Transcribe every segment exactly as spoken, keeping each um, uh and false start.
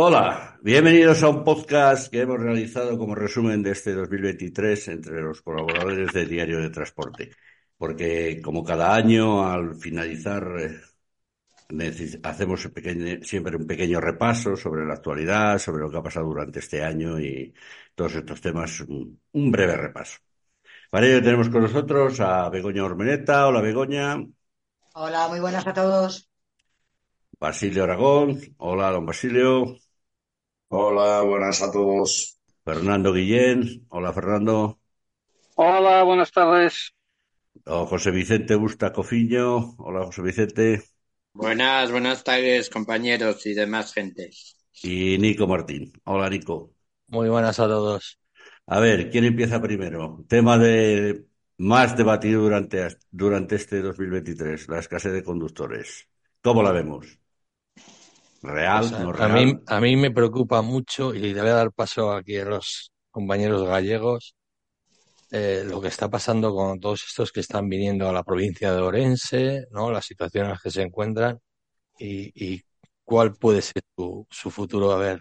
Hola, bienvenidos a un podcast que hemos realizado como resumen de este dos mil veintitrés entre los colaboradores de Diario de Transporte, porque como cada año al finalizar eh, hacemos un pequeño, siempre un pequeño repaso sobre la actualidad, sobre lo que ha pasado durante este año y todos estos temas, un, un breve repaso. Para ello tenemos con nosotros a Begoña Urmeneta. Hola, Begoña. Hola, muy buenas a todos. Basilio Aragón. Hola, don Basilio. Hola, buenas a todos. Fernando Guillén. Hola, Fernando. Hola, buenas tardes. Don José Vicente Busta Cofiño. Hola, José Vicente. Buenas, buenas tardes, compañeros y demás gente. Y Nico Martín. Hola, Nico. Muy buenas a todos. A ver, ¿quién empieza primero? Tema de más debatido durante, durante este dos mil veintitrés, la escasez de conductores. ¿Cómo la vemos? ¿Real? O sea, no real. A mí, a mí me preocupa mucho, y le voy a dar paso aquí a los compañeros gallegos, eh, lo que está pasando con todos estos que están viniendo a la provincia de Ourense, ¿no? Las situaciones en las que se encuentran y, y cuál puede ser su, su futuro. A ver,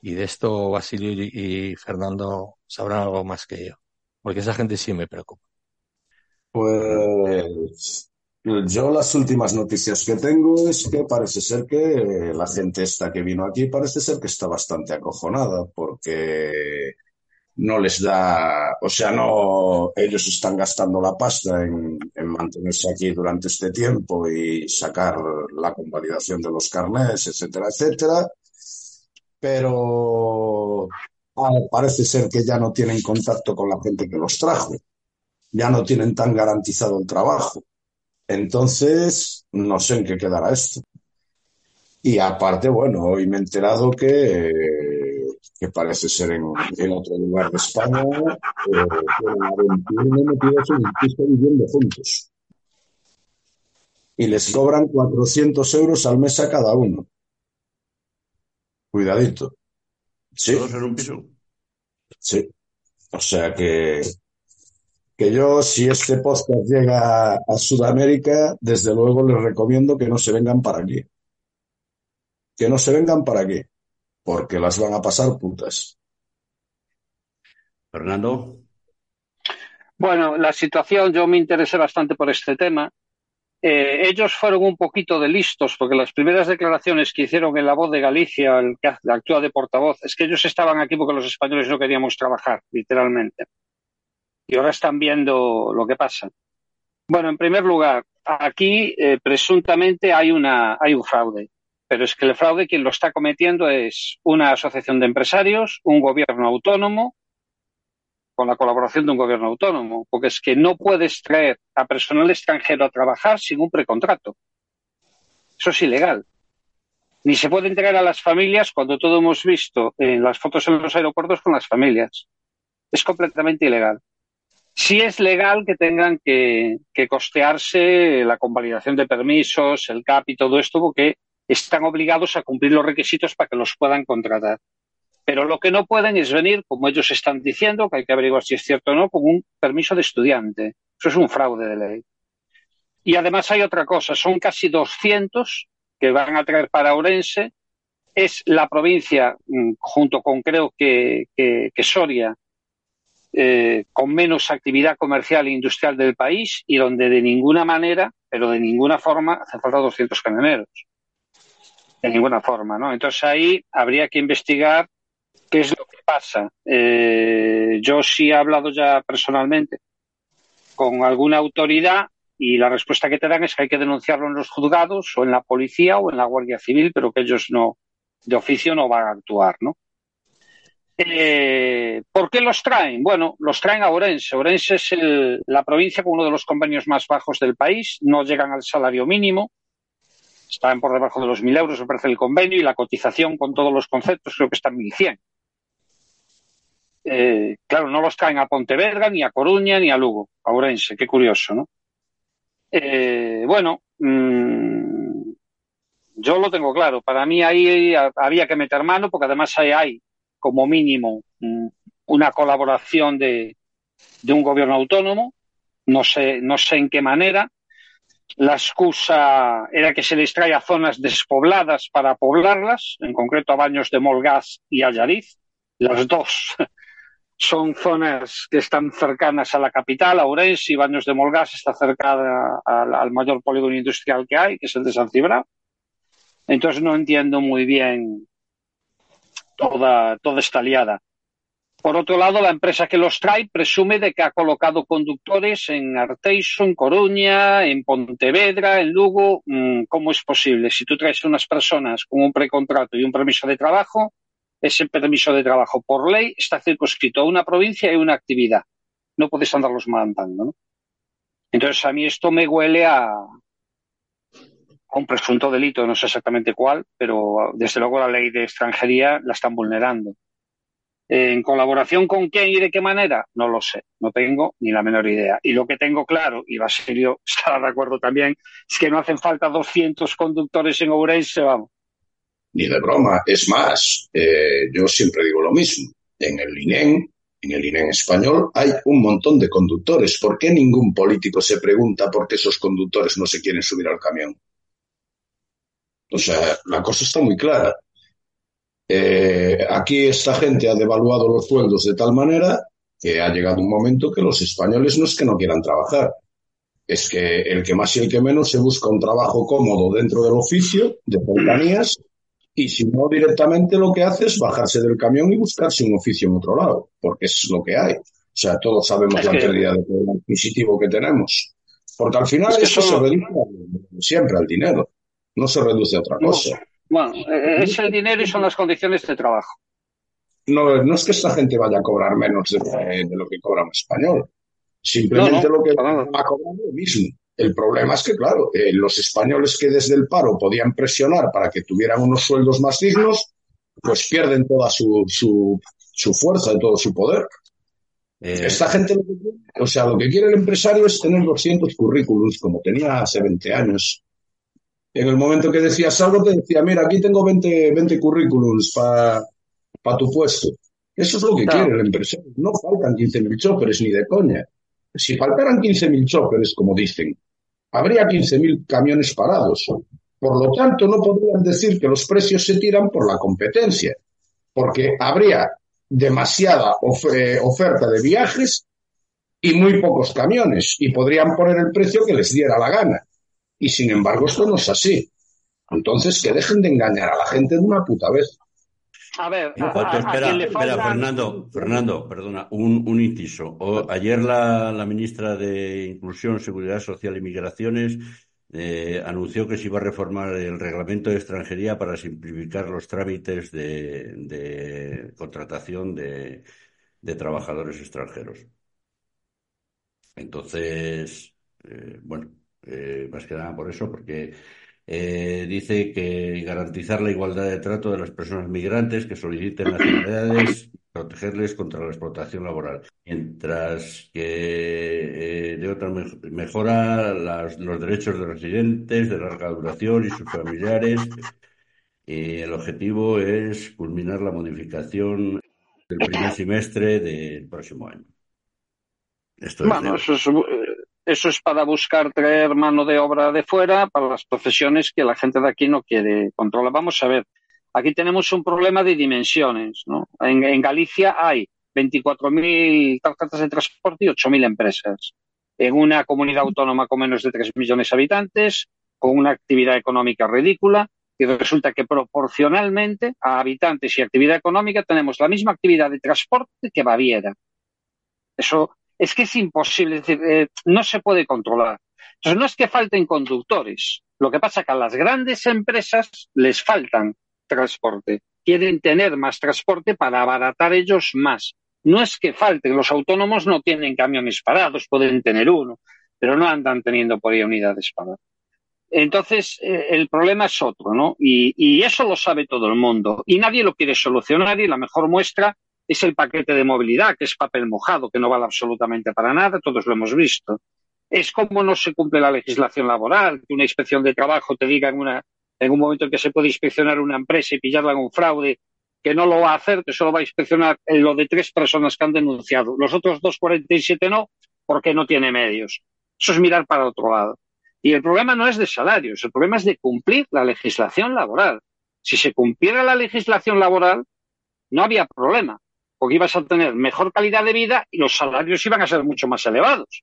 y de esto Basilio y, y Fernando sabrán algo más que yo, porque esa gente sí me preocupa. Pues yo las últimas noticias que tengo es que parece ser que la gente esta que vino aquí parece ser que está bastante acojonada, porque no les da, o sea, no, ellos están gastando la pasta en, en mantenerse aquí durante este tiempo y sacar la convalidación de los carnés, etcétera, etcétera, pero ah, parece ser que ya no tienen contacto con la gente que los trajo, ya no tienen tan garantizado el trabajo. Entonces, no sé en qué quedará esto. Y aparte, bueno, hoy me he enterado que, que parece ser en, en otro lugar de España, eh, que en metidos en el piso viviendo juntos. Y les cobran cuatrocientos euros al mes a cada uno. Cuidadito. ¿Sí? ¿Todos en un piso? Sí. O sea que, que yo, si este podcast llega a Sudamérica, desde luego les recomiendo que no se vengan para aquí. Que no se vengan para aquí. Porque las van a pasar putas. Fernando. Bueno, la situación, yo me interesé bastante por este tema. Eh, ellos fueron un poquito de listos, porque las primeras declaraciones que hicieron en La Voz de Galicia, el que actúa de portavoz, es que ellos estaban aquí porque los españoles no queríamos trabajar, literalmente. Y ahora están viendo lo que pasa. Bueno, en primer lugar, aquí eh, presuntamente hay una hay un fraude, pero es que el fraude quien lo está cometiendo es una asociación de empresarios, un gobierno autónomo, con la colaboración de un gobierno autónomo, porque es que no puedes traer a personal extranjero a trabajar sin un precontrato. Eso es ilegal. Ni se puede entregar a las familias, cuando todo hemos visto en las fotos en los aeropuertos con las familias. Es completamente ilegal. Sí es legal que tengan que, que costearse la convalidación de permisos, el C A P y todo esto, porque están obligados a cumplir los requisitos para que los puedan contratar. Pero lo que no pueden es venir, como ellos están diciendo, que hay que averiguar si es cierto o no, con un permiso de estudiante. Eso es un fraude de ley. Y además hay otra cosa, son casi doscientos que van a traer para Ourense. Es la provincia, junto con creo que, que, que Soria, eh, con menos actividad comercial e industrial del país y donde de ninguna manera, pero de ninguna forma, hace falta doscientos camioneros. De ninguna forma, ¿no? Entonces ahí habría que investigar ¿qué es lo que pasa? Eh, yo sí he hablado ya personalmente con alguna autoridad y la respuesta que te dan es que hay que denunciarlo en los juzgados o en la policía o en la Guardia Civil, pero que ellos no, de oficio no van a actuar, ¿no? Eh, ¿Por qué los traen? Bueno, los traen a Ourense. Ourense es el, la provincia con uno de los convenios más bajos del país, no llegan al salario mínimo. Están por debajo de los mil euros, me parece, el convenio y la cotización con todos los conceptos, creo que están mil cien. Eh, claro, no los traen a Pontevedra, ni a Coruña, ni a Lugo, a Ourense, qué curioso, ¿no? Eh, bueno, mmm, yo lo tengo claro, para mí ahí había que meter mano, porque además ahí hay, como mínimo, mmm, una colaboración de, de un gobierno autónomo, no sé, no sé en qué manera. La excusa era que se les trae a zonas despobladas para poblarlas, en concreto a Baños de Molgas y Ayariz. Las dos son zonas que están cercanas a la capital, a Ourense, y Baños de Molgas está cercana al, al mayor polígono industrial que hay, que es el de San Cibra. Entonces no entiendo muy bien toda, toda esta liada. Por otro lado, la empresa que los trae presume de que ha colocado conductores en Arteixo, en Coruña, en Pontevedra, en Lugo. ¿Cómo es posible? Si tú traes unas personas con un precontrato y un permiso de trabajo, ese permiso de trabajo por ley está circunscrito a una provincia y una actividad. No puedes andarlos mandando, ¿no? Entonces a mí esto me huele a, a un presunto delito, no sé exactamente cuál, pero desde luego la ley de extranjería la están vulnerando. ¿En colaboración con quién y de qué manera? No lo sé, no tengo ni la menor idea. Y lo que tengo claro, y Basilio estará de acuerdo también, es que no hacen falta doscientos conductores en Ourense, vamos. Ni de broma. Es más, eh, yo siempre digo lo mismo. En el I N E, en el I N E español, hay un montón de conductores. ¿Por qué ningún político se pregunta por qué esos conductores no se quieren subir al camión? O sea, la cosa está muy clara. Eh, aquí esta gente ha devaluado los sueldos de tal manera que ha llegado un momento que los españoles no es que no quieran trabajar. Es que el que más y el que menos se busca un trabajo cómodo dentro del oficio, de cercanías. Y si no, directamente lo que hace es bajarse del camión y buscarse un oficio en otro lado, porque es lo que hay. O sea, todos sabemos es la pérdida de poder adquisitivo que tenemos. Porque al final es que eso solo... se reduce siempre al dinero, no se reduce a otra cosa. No. Bueno, es el dinero y son las condiciones de trabajo. No, no es que esta gente vaya a cobrar menos de, de lo que cobra un español. Simplemente no, no. lo que va a cobrar es lo mismo. El problema es que, claro, eh, los españoles que desde el paro podían presionar para que tuvieran unos sueldos más dignos, pues pierden toda su, su, su fuerza y todo su poder. Eh... Esta gente, lo que quiere, o sea, lo que quiere el empresario es tener doscientos currículums, como tenía hace veinte años. En el momento que decías algo, te decía, mira, aquí tengo veinte, veinte currículums para pa tu puesto. Eso es lo que no. quiere el empresario. No faltan quince mil choppers ni de coña. Si faltaran quince mil choppers, como dicen, habría quince mil camiones parados. Por lo tanto, no podrían decir que los precios se tiran por la competencia, porque habría demasiada of- oferta de viajes y muy pocos camiones, y podrían poner el precio que les diera la gana. Y sin embargo, esto no es así. Entonces, que dejen de engañar a la gente de una puta vez. A ver, a, a, espera, a espera faltan... Fernando, Fernando, perdona, un, un inciso. O, ayer la, la ministra de Inclusión, Seguridad Social y Migraciones eh, anunció que se iba a reformar el reglamento de extranjería para simplificar los trámites de, de contratación de, de trabajadores extranjeros. Entonces, eh, bueno, eh, más que nada por eso, porque... Eh, dice que garantizar la igualdad de trato de las personas migrantes que soliciten nacionalidades, protegerles contra la explotación laboral. Mientras que, eh, de otra me- mejora las, los derechos de residentes de larga duración y sus familiares. Eh, el objetivo es culminar la modificación del primer semestre del próximo año. Esto es Vamos, de... eso es... Eso es para buscar traer mano de obra de fuera para las profesiones que la gente de aquí no quiere controlar. Vamos a ver, aquí tenemos un problema de dimensiones, ¿no? En, en Galicia hay veinticuatro mil tarjetas de transporte y ocho mil empresas. En una comunidad autónoma con menos de tres millones de habitantes, con una actividad económica ridícula, y resulta que proporcionalmente a habitantes y actividad económica tenemos la misma actividad de transporte que Baviera. Eso... Es que es imposible, es decir, eh, no se puede controlar. Entonces, no es que falten conductores. Lo que pasa es que a las grandes empresas les faltan transporte. Quieren tener más transporte para abaratar ellos más. No es que falten. Los autónomos no tienen camiones parados, pueden tener uno, pero no andan teniendo por ahí unidades paradas. Entonces, eh, el problema es otro, ¿no? Y, y eso lo sabe todo el mundo. Y nadie lo quiere solucionar, y la mejor muestra es el paquete de movilidad, que es papel mojado, que no vale absolutamente para nada, todos lo hemos visto. Es como no se cumple la legislación laboral, que una inspección de trabajo te diga en, una, en un momento en que se puede inspeccionar una empresa y pillarla en un fraude, que no lo va a hacer, que solo va a inspeccionar lo de tres personas que han denunciado. Los otros dos, cuarenta y siete no, porque no tiene medios. Eso es mirar para otro lado. Y el problema no es de salarios, el problema es de cumplir la legislación laboral. Si se cumpliera la legislación laboral, no había problema, porque ibas a tener mejor calidad de vida y los salarios iban a ser mucho más elevados.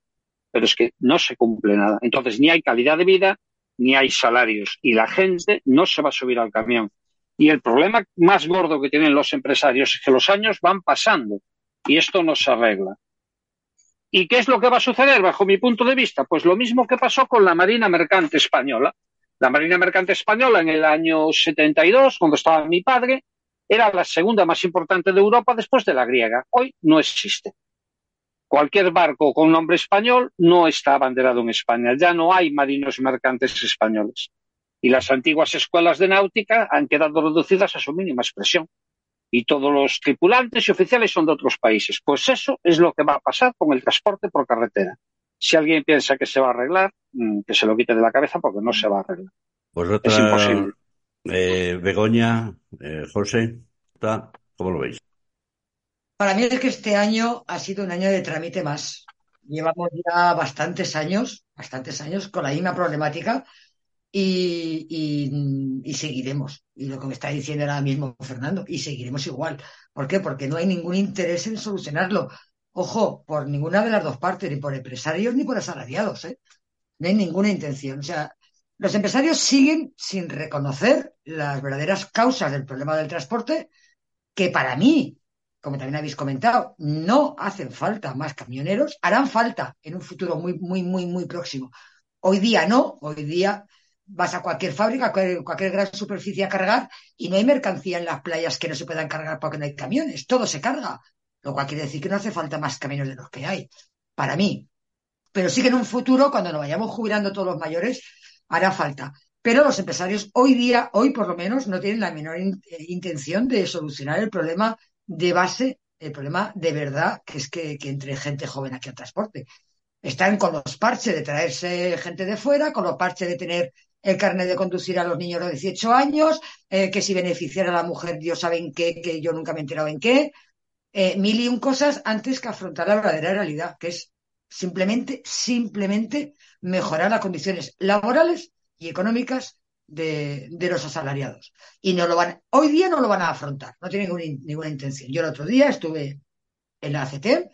Pero es que no se cumple nada. Entonces, ni hay calidad de vida, ni hay salarios. Y la gente no se va a subir al camión. Y el problema más gordo que tienen los empresarios es que los años van pasando y esto no se arregla. ¿Y qué es lo que va a suceder bajo mi punto de vista? Pues lo mismo que pasó con la Marina Mercante Española. La Marina Mercante Española en el año setenta y dos, cuando estaba mi padre, era la segunda más importante de Europa después de la griega. Hoy no existe. Cualquier barco con nombre español no está abanderado en España. Ya no hay marinos mercantes españoles. Y las antiguas escuelas de náutica han quedado reducidas a su mínima expresión. Y todos los tripulantes y oficiales son de otros países. Pues eso es lo que va a pasar con el transporte por carretera. Si alguien piensa que se va a arreglar, que se lo quite de la cabeza, porque no se va a arreglar. Pues otra, es imposible. Eh, Begoña, eh, José, ¿cómo lo veis? Para mí es que este año ha sido un año de trámite más. Llevamos ya bastantes años, bastantes años con la misma problemática. Y, y, y seguiremos, y lo que me está diciendo ahora mismo Fernando, y seguiremos igual. ¿Por qué? Porque no hay ningún interés en solucionarlo, ojo, por ninguna de las dos partes, ni por empresarios ni por asalariados, ¿eh? No hay ninguna intención. O sea, los empresarios siguen sin reconocer las verdaderas causas del problema del transporte, que para mí, como también habéis comentado, no hacen falta más camioneros, harán falta en un futuro muy, muy, muy, muy próximo. Hoy día no, hoy día vas a cualquier fábrica, cualquier, cualquier gran superficie a cargar, y no hay mercancía en las playas que no se puedan cargar porque no hay camiones. Todo se carga, lo cual quiere decir que no hace falta más camiones de los que hay, para mí. Pero sí que en un futuro, cuando nos vayamos jubilando todos los mayores, hará falta. Pero los empresarios hoy día, hoy por lo menos, no tienen la menor in- intención de solucionar el problema de base, el problema de verdad, que es que, que entre gente joven aquí al transporte. Están con los parches de traerse gente de fuera, con los parches de tener el carnet de conducir a los niños de dieciocho años, eh, que si beneficiar a la mujer, Dios sabe en qué, que yo nunca me he enterado en qué, eh, mil y un cosas antes que afrontar la verdadera realidad, que es simplemente, simplemente mejorar las condiciones laborales y económicas de, de los asalariados. Y no lo van, hoy día no lo van a afrontar, no tienen ninguna, ninguna intención. Yo el otro día estuve en la A C T,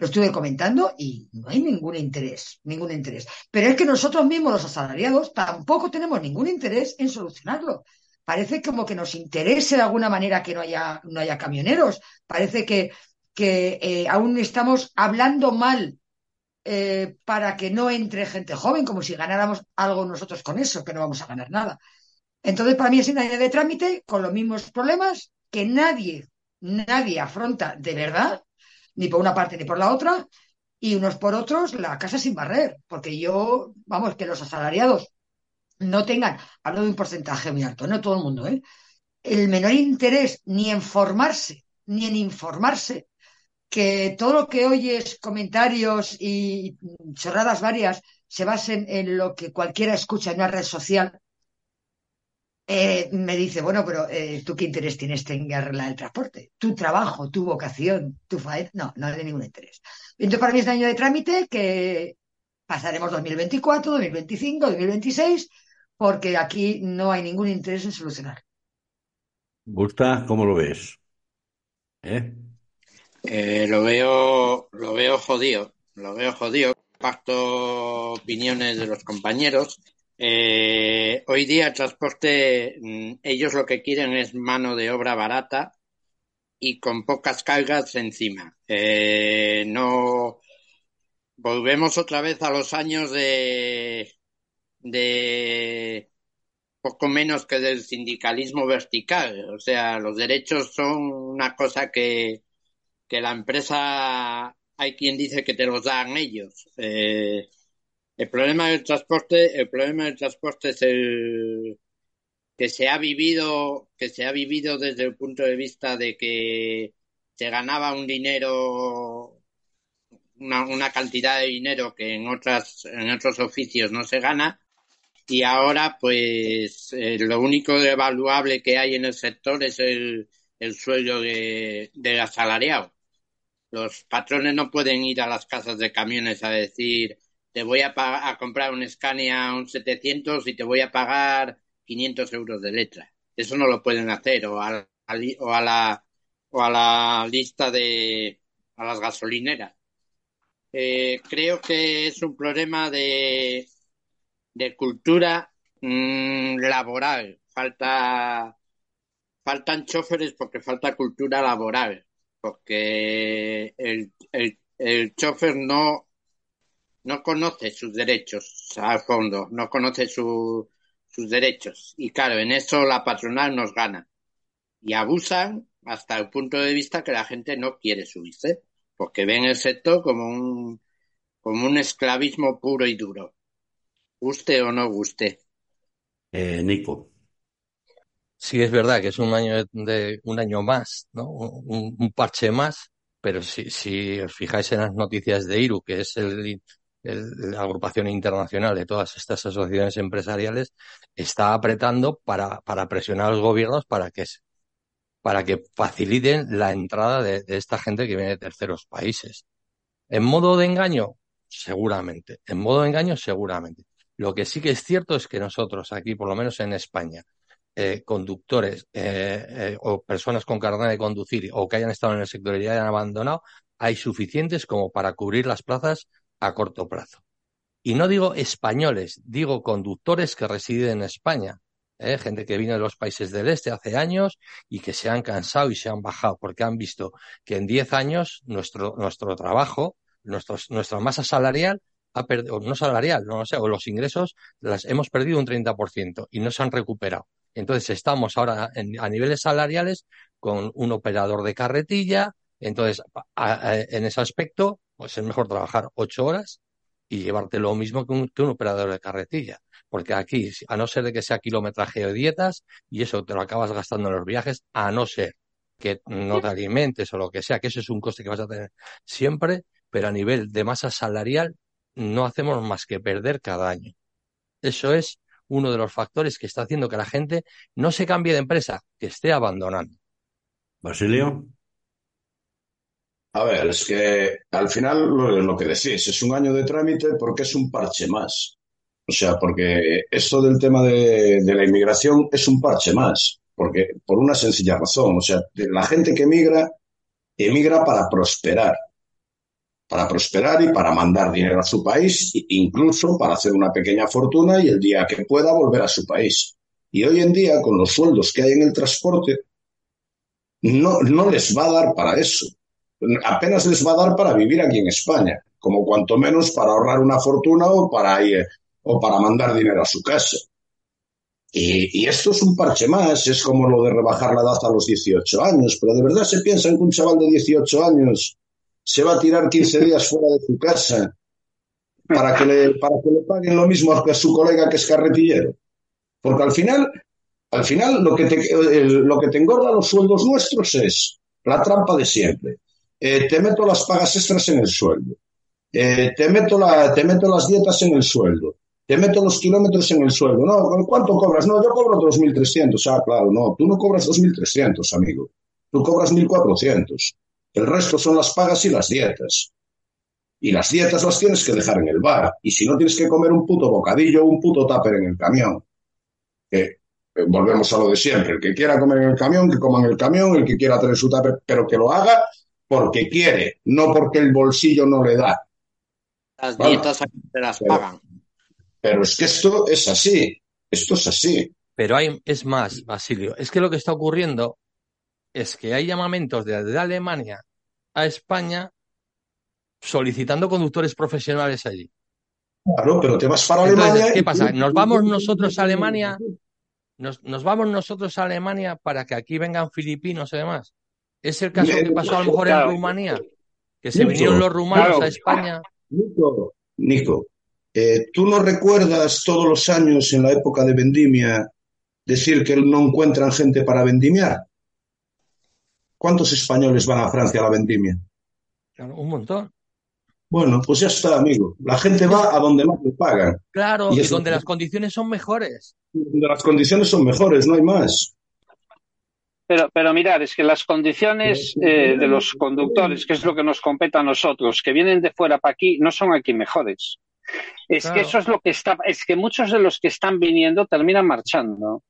lo estuve comentando y no hay ningún interés, ningún interés. Pero es que nosotros mismos, los asalariados, tampoco tenemos ningún interés en solucionarlo. Parece como que nos interese de alguna manera que no haya, no haya camioneros. Parece que, que eh, aún estamos hablando mal eh, para que no entre gente joven, como si ganáramos algo nosotros con eso, que no vamos a ganar nada. Entonces, para mí es una idea de trámite con los mismos problemas que nadie, nadie afronta de verdad, ni por una parte ni por la otra, y unos por otros la casa sin barrer, porque yo, vamos, que los asalariados no tengan, hablo de un porcentaje muy alto, no todo el mundo, ¿eh? El menor interés ni en formarse, ni en informarse, que todo lo que oyes, comentarios y chorradas varias, se basen en lo que cualquiera escucha en una red social. Eh, me dice, bueno, pero eh, ¿tú qué interés tienes en arreglar el transporte? Tu trabajo, tu vocación, tu faena... No, no hay ningún interés. Entonces, para mí es un año de trámite que pasaremos dos mil veinticuatro, dos mil veinticinco, dos mil veintiséis, porque aquí no hay ningún interés en solucionar. Busta, ¿cómo lo ves? ¿Eh? Eh, lo veo, lo veo jodido, lo veo jodido. Comparto opiniones de los compañeros. Eh, hoy día el transporte, ellos lo que quieren es mano de obra barata y con pocas cargas encima. Eh, no volvemos otra vez a los años de, de poco menos que del sindicalismo vertical. O sea, los derechos son una cosa que, que la empresa, hay quien dice que te los dan ellos. Eh, El problema del transporte, el problema del transporte es el que se ha vivido, que se ha vivido desde el punto de vista de que se ganaba un dinero, una, una cantidad de dinero que en otras, en otros oficios no se gana, y ahora pues eh, lo único evaluable que hay en el sector es el, el sueldo de, del asalariado. Los patrones no pueden ir a las casas de camiones a decir te voy a, pagar, a comprar un Scania un setecientos y te voy a pagar quinientos euros de letra. Eso no lo pueden hacer, o a, a, o a la o a la lista de a las gasolineras. Eh, creo que es un problema de, de cultura mmm, laboral. Falta faltan choferes porque falta cultura laboral, porque el, el, el chofer no no conoce sus derechos a fondo, no conoce su, sus derechos. Y claro, en eso la patronal nos gana. Y abusan hasta el punto de vista que la gente no quiere subirse, porque ven el sector como un como un esclavismo puro y duro, guste o no guste. Eh, Nico. Sí, es verdad que es un año de un año más, ¿no? Un, un parche más, pero si, si os fijáis en las noticias de I R U, que es el, el, la agrupación internacional de todas estas asociaciones empresariales, está apretando para, para presionar a los gobiernos para que se para que faciliten la entrada de, de esta gente que viene de terceros países. ¿En modo de engaño? Seguramente. En modo de engaño, seguramente. Lo que sí que es cierto es que nosotros aquí, por lo menos en España, eh, conductores eh, eh, o personas con carnet de conducir o que hayan estado en el sector y hayan abandonado, hay suficientes como para cubrir las plazas a corto plazo. Y no digo españoles, digo conductores que residen en España. Eh, gente que vino de los países del este hace años y que se han cansado y se han bajado porque han visto que en diez años nuestro nuestro trabajo, nuestros, nuestra masa salarial, ha perdido, o no salarial, no sé, o los ingresos, las hemos perdido un treinta por ciento y no se han recuperado. Entonces estamos ahora en, a niveles salariales con un operador de carretilla, entonces a, a, en ese aspecto pues es mejor trabajar ocho horas y llevarte lo mismo que un, que un operador de carretilla. Porque aquí, a no ser de que sea kilometraje o dietas, y eso te lo acabas gastando en los viajes, a no ser que no te alimentes o lo que sea, que eso es un coste que vas a tener siempre, pero a nivel de masa salarial no hacemos más que perder cada año. Eso es uno de los factores que está haciendo que la gente no se cambie de empresa, que esté abandonando. Basilio. A ver, es que al final lo, lo que decís, es un año de trámite porque es un parche más. O sea, porque esto del tema de, de la inmigración es un parche más, porque por una sencilla razón, o sea, la gente que emigra, emigra para prosperar, para prosperar y para mandar dinero a su país, incluso para hacer una pequeña fortuna y el día que pueda volver a su país. Y hoy en día, con los sueldos que hay en el transporte, no, no les va a dar para eso. Apenas les va a dar para vivir aquí en España, como cuanto menos para ahorrar una fortuna o para ir... o para mandar dinero a su casa. Y, y esto es un parche más, es como lo de rebajar la edad a los dieciocho años, pero ¿de verdad se piensan que un chaval de dieciocho años se va a tirar quince días fuera de su casa para que le, para que le paguen lo mismo que a su colega que es carretillero? Porque al final, al final lo que te, lo que te engorda los sueldos nuestros es la trampa de siempre. Eh, te meto las pagas extras en el sueldo, eh, te, meto la, te meto las dietas en el sueldo, te meto los kilómetros en el sueldo. No, ¿cuánto cobras? No, yo cobro dos mil trescientos. Ah, claro, no, tú no cobras dos mil trescientos, amigo. Tú cobras mil cuatrocientos. El resto son las pagas y las dietas. Y las dietas las tienes que dejar en el bar. Y si no, tienes que comer un puto bocadillo o un puto tupper en el camión. Eh, eh, volvemos a lo de siempre. El que quiera comer en el camión, que coma en el camión. El que quiera tener su tupper, pero que lo haga porque quiere, no porque el bolsillo no le da. Las ¿Vale? dietas aquí te las pero, pagan. Pero es que esto es así, esto es así. Pero hay, es más, Basilio, es que lo que está ocurriendo es que hay llamamientos desde Alemania a España solicitando conductores profesionales allí. Claro, pero te vas para Alemania. Entonces, ¿qué pasa? ¿Nos vamos nosotros a Alemania? ¿Nos, nos vamos nosotros a Alemania para que aquí vengan filipinos y demás? ¿Es el caso que pasó a lo mejor en Rumanía? Que se vinieron los rumanos a España. Nico, Nico. Eh, ¿Tú no recuerdas todos los años en la época de vendimia decir que no encuentran gente para vendimiar? ¿Cuántos españoles van a Francia a la vendimia? Claro, un montón. Bueno, pues ya está, amigo. La gente va a donde más le pagan. Claro, y, y donde un... las condiciones son mejores. Donde las condiciones son mejores, no hay más. Pero, pero mirad, es que las condiciones eh, de los conductores, que es lo que nos compete a nosotros, que vienen de fuera para aquí, no son aquí mejores. Es claro. que eso es lo que está, es que muchos de los que están viniendo terminan marchando.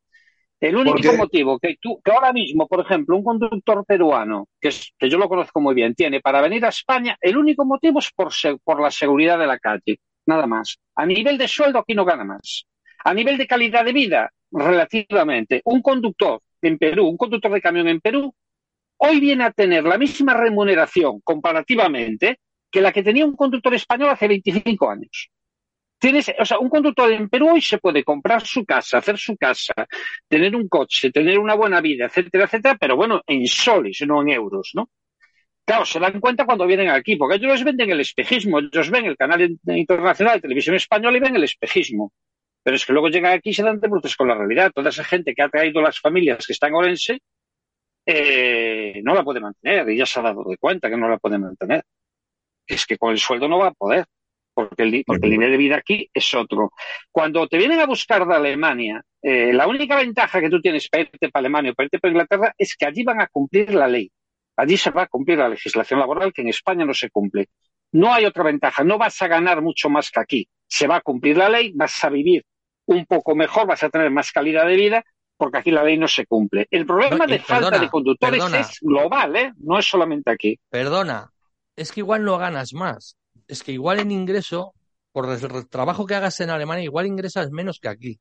El único motivo que tú, que ahora mismo, por ejemplo, un conductor peruano, que, es, que yo lo conozco muy bien, tiene para venir a España, el único motivo es por, se, por la seguridad de la calle, nada más. A nivel de sueldo aquí no gana más. A nivel de calidad de vida, relativamente, un conductor en Perú, un conductor de camión en Perú, hoy viene a tener la misma remuneración comparativamente que la que tenía un conductor español hace veinticinco años. Tienes, o sea, un conductor en Perú hoy se puede comprar su casa, hacer su casa, tener un coche, tener una buena vida, etcétera, etcétera, pero bueno, en soles, no en euros, ¿no? Claro, se dan cuenta cuando vienen aquí, porque ellos les venden el espejismo, ellos ven el canal internacional de Televisión Española y ven el espejismo. Pero es que luego llegan aquí y se dan de bruces con la realidad. Toda esa gente que ha traído las familias que están en Ourense, eh, no la puede mantener, y ya se ha dado de cuenta que no la puede mantener. Es que con el sueldo no va a poder. Porque el, porque el nivel de vida aquí es otro. Cuando te vienen a buscar de Alemania, eh, la única ventaja que tú tienes para irte para Alemania o para irte para Inglaterra es que allí van a cumplir la ley. Allí se va a cumplir la legislación laboral que en España no se cumple. No hay otra ventaja, no vas a ganar mucho más que aquí. Se va a cumplir la ley, vas a vivir un poco mejor, vas a tener más calidad de vida, porque aquí la ley no se cumple. El problema no, de perdona, falta de conductores perdona, es global, ¿eh? No es solamente aquí. Perdona, es que igual no ganas más. Es que igual en ingreso, por el trabajo que hagas en Alemania, igual ingresas menos que aquí.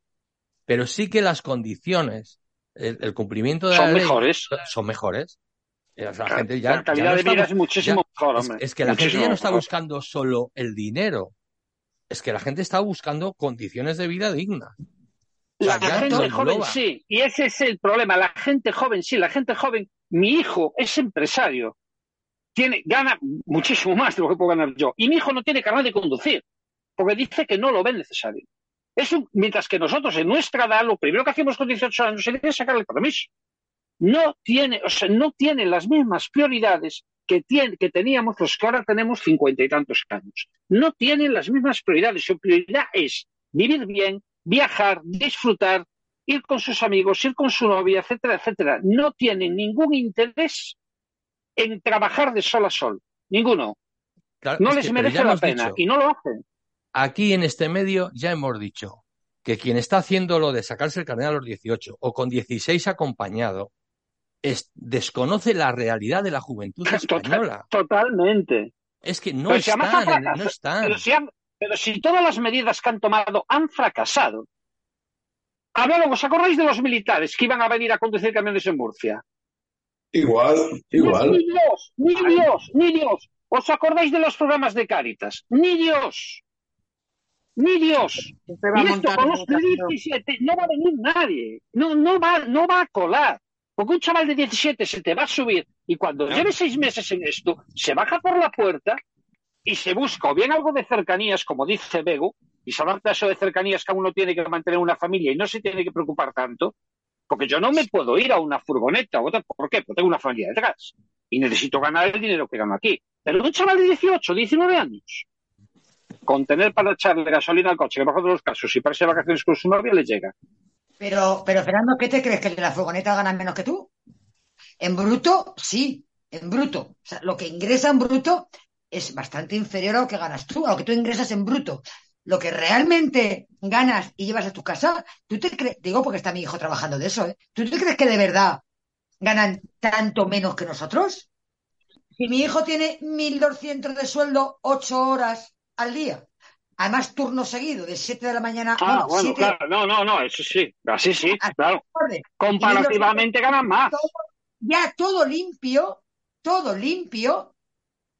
Pero sí que las condiciones, el, el cumplimiento de son la ley... Son mejores. Son mejores. O sea, la, gente ya, la calidad ya no de vida está, es muchísimo ya, mejor, hombre. Es, es que la muchísimo gente ya no está mejor. Buscando solo el dinero. Es que la gente está buscando condiciones de vida dignas. O sea, la gente joven global. Sí. Y ese es el problema. La gente joven sí. La gente joven... Mi hijo es empresario. Tiene, gana muchísimo más de lo que puedo ganar yo. Y mi hijo no tiene carnet de conducir, porque dice que no lo ven necesario. Eso, mientras que nosotros en nuestra edad, lo primero que hacemos con dieciocho años es sacar el permiso. No tiene, o sea, no tiene las mismas prioridades que, tiene, que teníamos los que ahora tenemos cincuenta y tantos años. No tienen las mismas prioridades. Su prioridad es vivir bien, viajar, disfrutar, ir con sus amigos, ir con su novia, etcétera, etcétera. No tienen ningún interés en trabajar de sol a sol. Ninguno. Claro, no les que, merece la pena dicho, y no lo hacen. Aquí en este medio ya hemos dicho que quien está haciendo lo de sacarse el carnet a los dieciocho o con dieciséis acompañado es, desconoce la realidad de la juventud española. Total, totalmente. Es que no pero están. Si fracas, no están. Pero, si han, pero si todas las medidas que han tomado han fracasado. Hablamos, ¿os acordáis de los militares que iban a venir a conducir camiones en Murcia? Igual, igual. Ni Dios, ni Dios, ni Dios. ¿Os acordáis de los programas de Cáritas? Ni Dios, ni Dios. Y esto con los diecisiete no va a venir nadie. No, no va, no va a colar. Porque un chaval de diecisiete se te va a subir y cuando lleve seis meses en esto, se baja por la puerta y se busca o bien algo de cercanías, como dice Bego, y se adapta a eso de cercanías que uno tiene que mantener una familia y no se tiene que preocupar tanto. Porque yo no me puedo ir a una furgoneta o otra. ¿Por qué? Porque tengo una familia detrás. Y necesito ganar el dinero que gano aquí. Pero un chaval de dieciocho, diecinueve años, con tener para echarle gasolina al coche, que en todos los casos, si parece vacaciones con su novia, le llega. Pero, pero Fernando, ¿qué te crees? ¿Que la furgoneta gana menos que tú? En bruto, sí. En bruto. O sea, lo que ingresa en bruto es bastante inferior a lo que ganas tú, a lo que tú ingresas en bruto. Lo que realmente ganas y llevas a tu casa, tú te crees, digo porque está mi hijo trabajando de eso, ¿eh? ¿Tú te crees que de verdad ganan tanto menos que nosotros? Si mi hijo tiene mil doscientos de sueldo, ocho horas al día, además turno seguido, de siete de la mañana ah, a bueno, siete. Claro, no, no, no, eso sí, así sí, así claro. Comparativamente ganan más. Todo, ya todo limpio, todo limpio.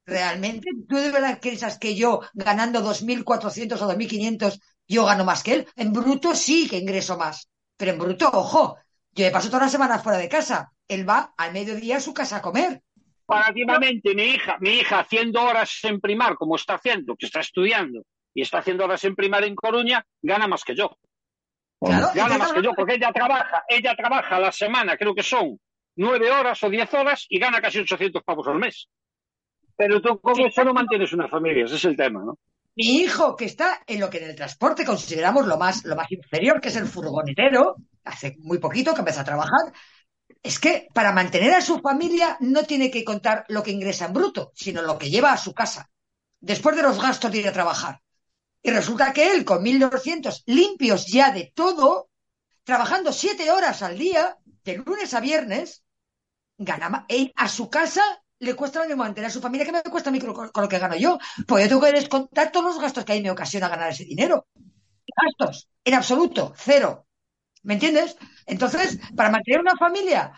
¿Realmente? ¿Tú de verdad piensas que yo, ganando dos mil cuatrocientos o dos mil quinientos, yo gano más que él? En bruto sí que ingreso más. Pero en bruto, ojo, yo me paso toda la semana fuera de casa. Él va al mediodía a su casa a comer. Comparativamente, mi hija, mi hija haciendo horas en primar, como está haciendo, que está estudiando, y está haciendo horas en primar en Coruña, gana más que yo. Claro, gana más que yo, porque ella trabaja, ella trabaja la semana, creo que son nueve horas o diez horas, y gana casi ochocientos pavos al mes. Pero tú como solo mantienes una familia, ese es el tema, ¿no? Mi hijo, que está en lo que en el transporte consideramos lo más, lo más inferior, que es el furgonetero, hace muy poquito que empezó a trabajar, es que para mantener a su familia no tiene que contar lo que ingresa en bruto, sino lo que lleva a su casa, después de los gastos de ir a trabajar. Y resulta que él, con mil doscientos limpios ya de todo, trabajando siete horas al día, de lunes a viernes, ganaba. E a su casa le cuesta mantener a su familia, que me cuesta a mí con lo que gano yo. Pues yo tengo que descontar todos los gastos que hay en mi ocasión a ganar ese dinero. Gastos, en absoluto, cero. ¿Me entiendes? Entonces, para mantener una familia,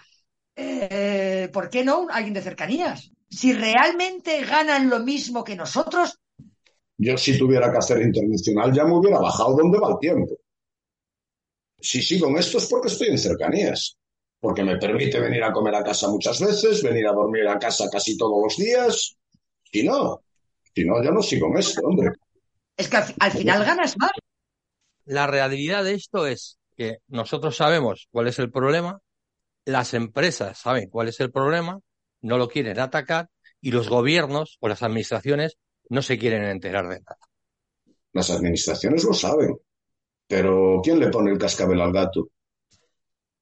eh, ¿por qué no alguien de cercanías? Si realmente ganan lo mismo que nosotros. Yo, si tuviera que hacer internacional, ya me hubiera bajado donde va el tiempo. Si sigo en esto es porque estoy en cercanías, porque me permite venir a comer a casa muchas veces, venir a dormir a casa casi todos los días. Si no, si no, ya no sigo en esto, hombre. Es que al, al final ganas más. La realidad de esto es que nosotros sabemos cuál es el problema, las empresas saben cuál es el problema, no lo quieren atacar y los gobiernos o las administraciones no se quieren enterar de nada. Las administraciones lo saben, pero ¿quién le pone el cascabel al gato?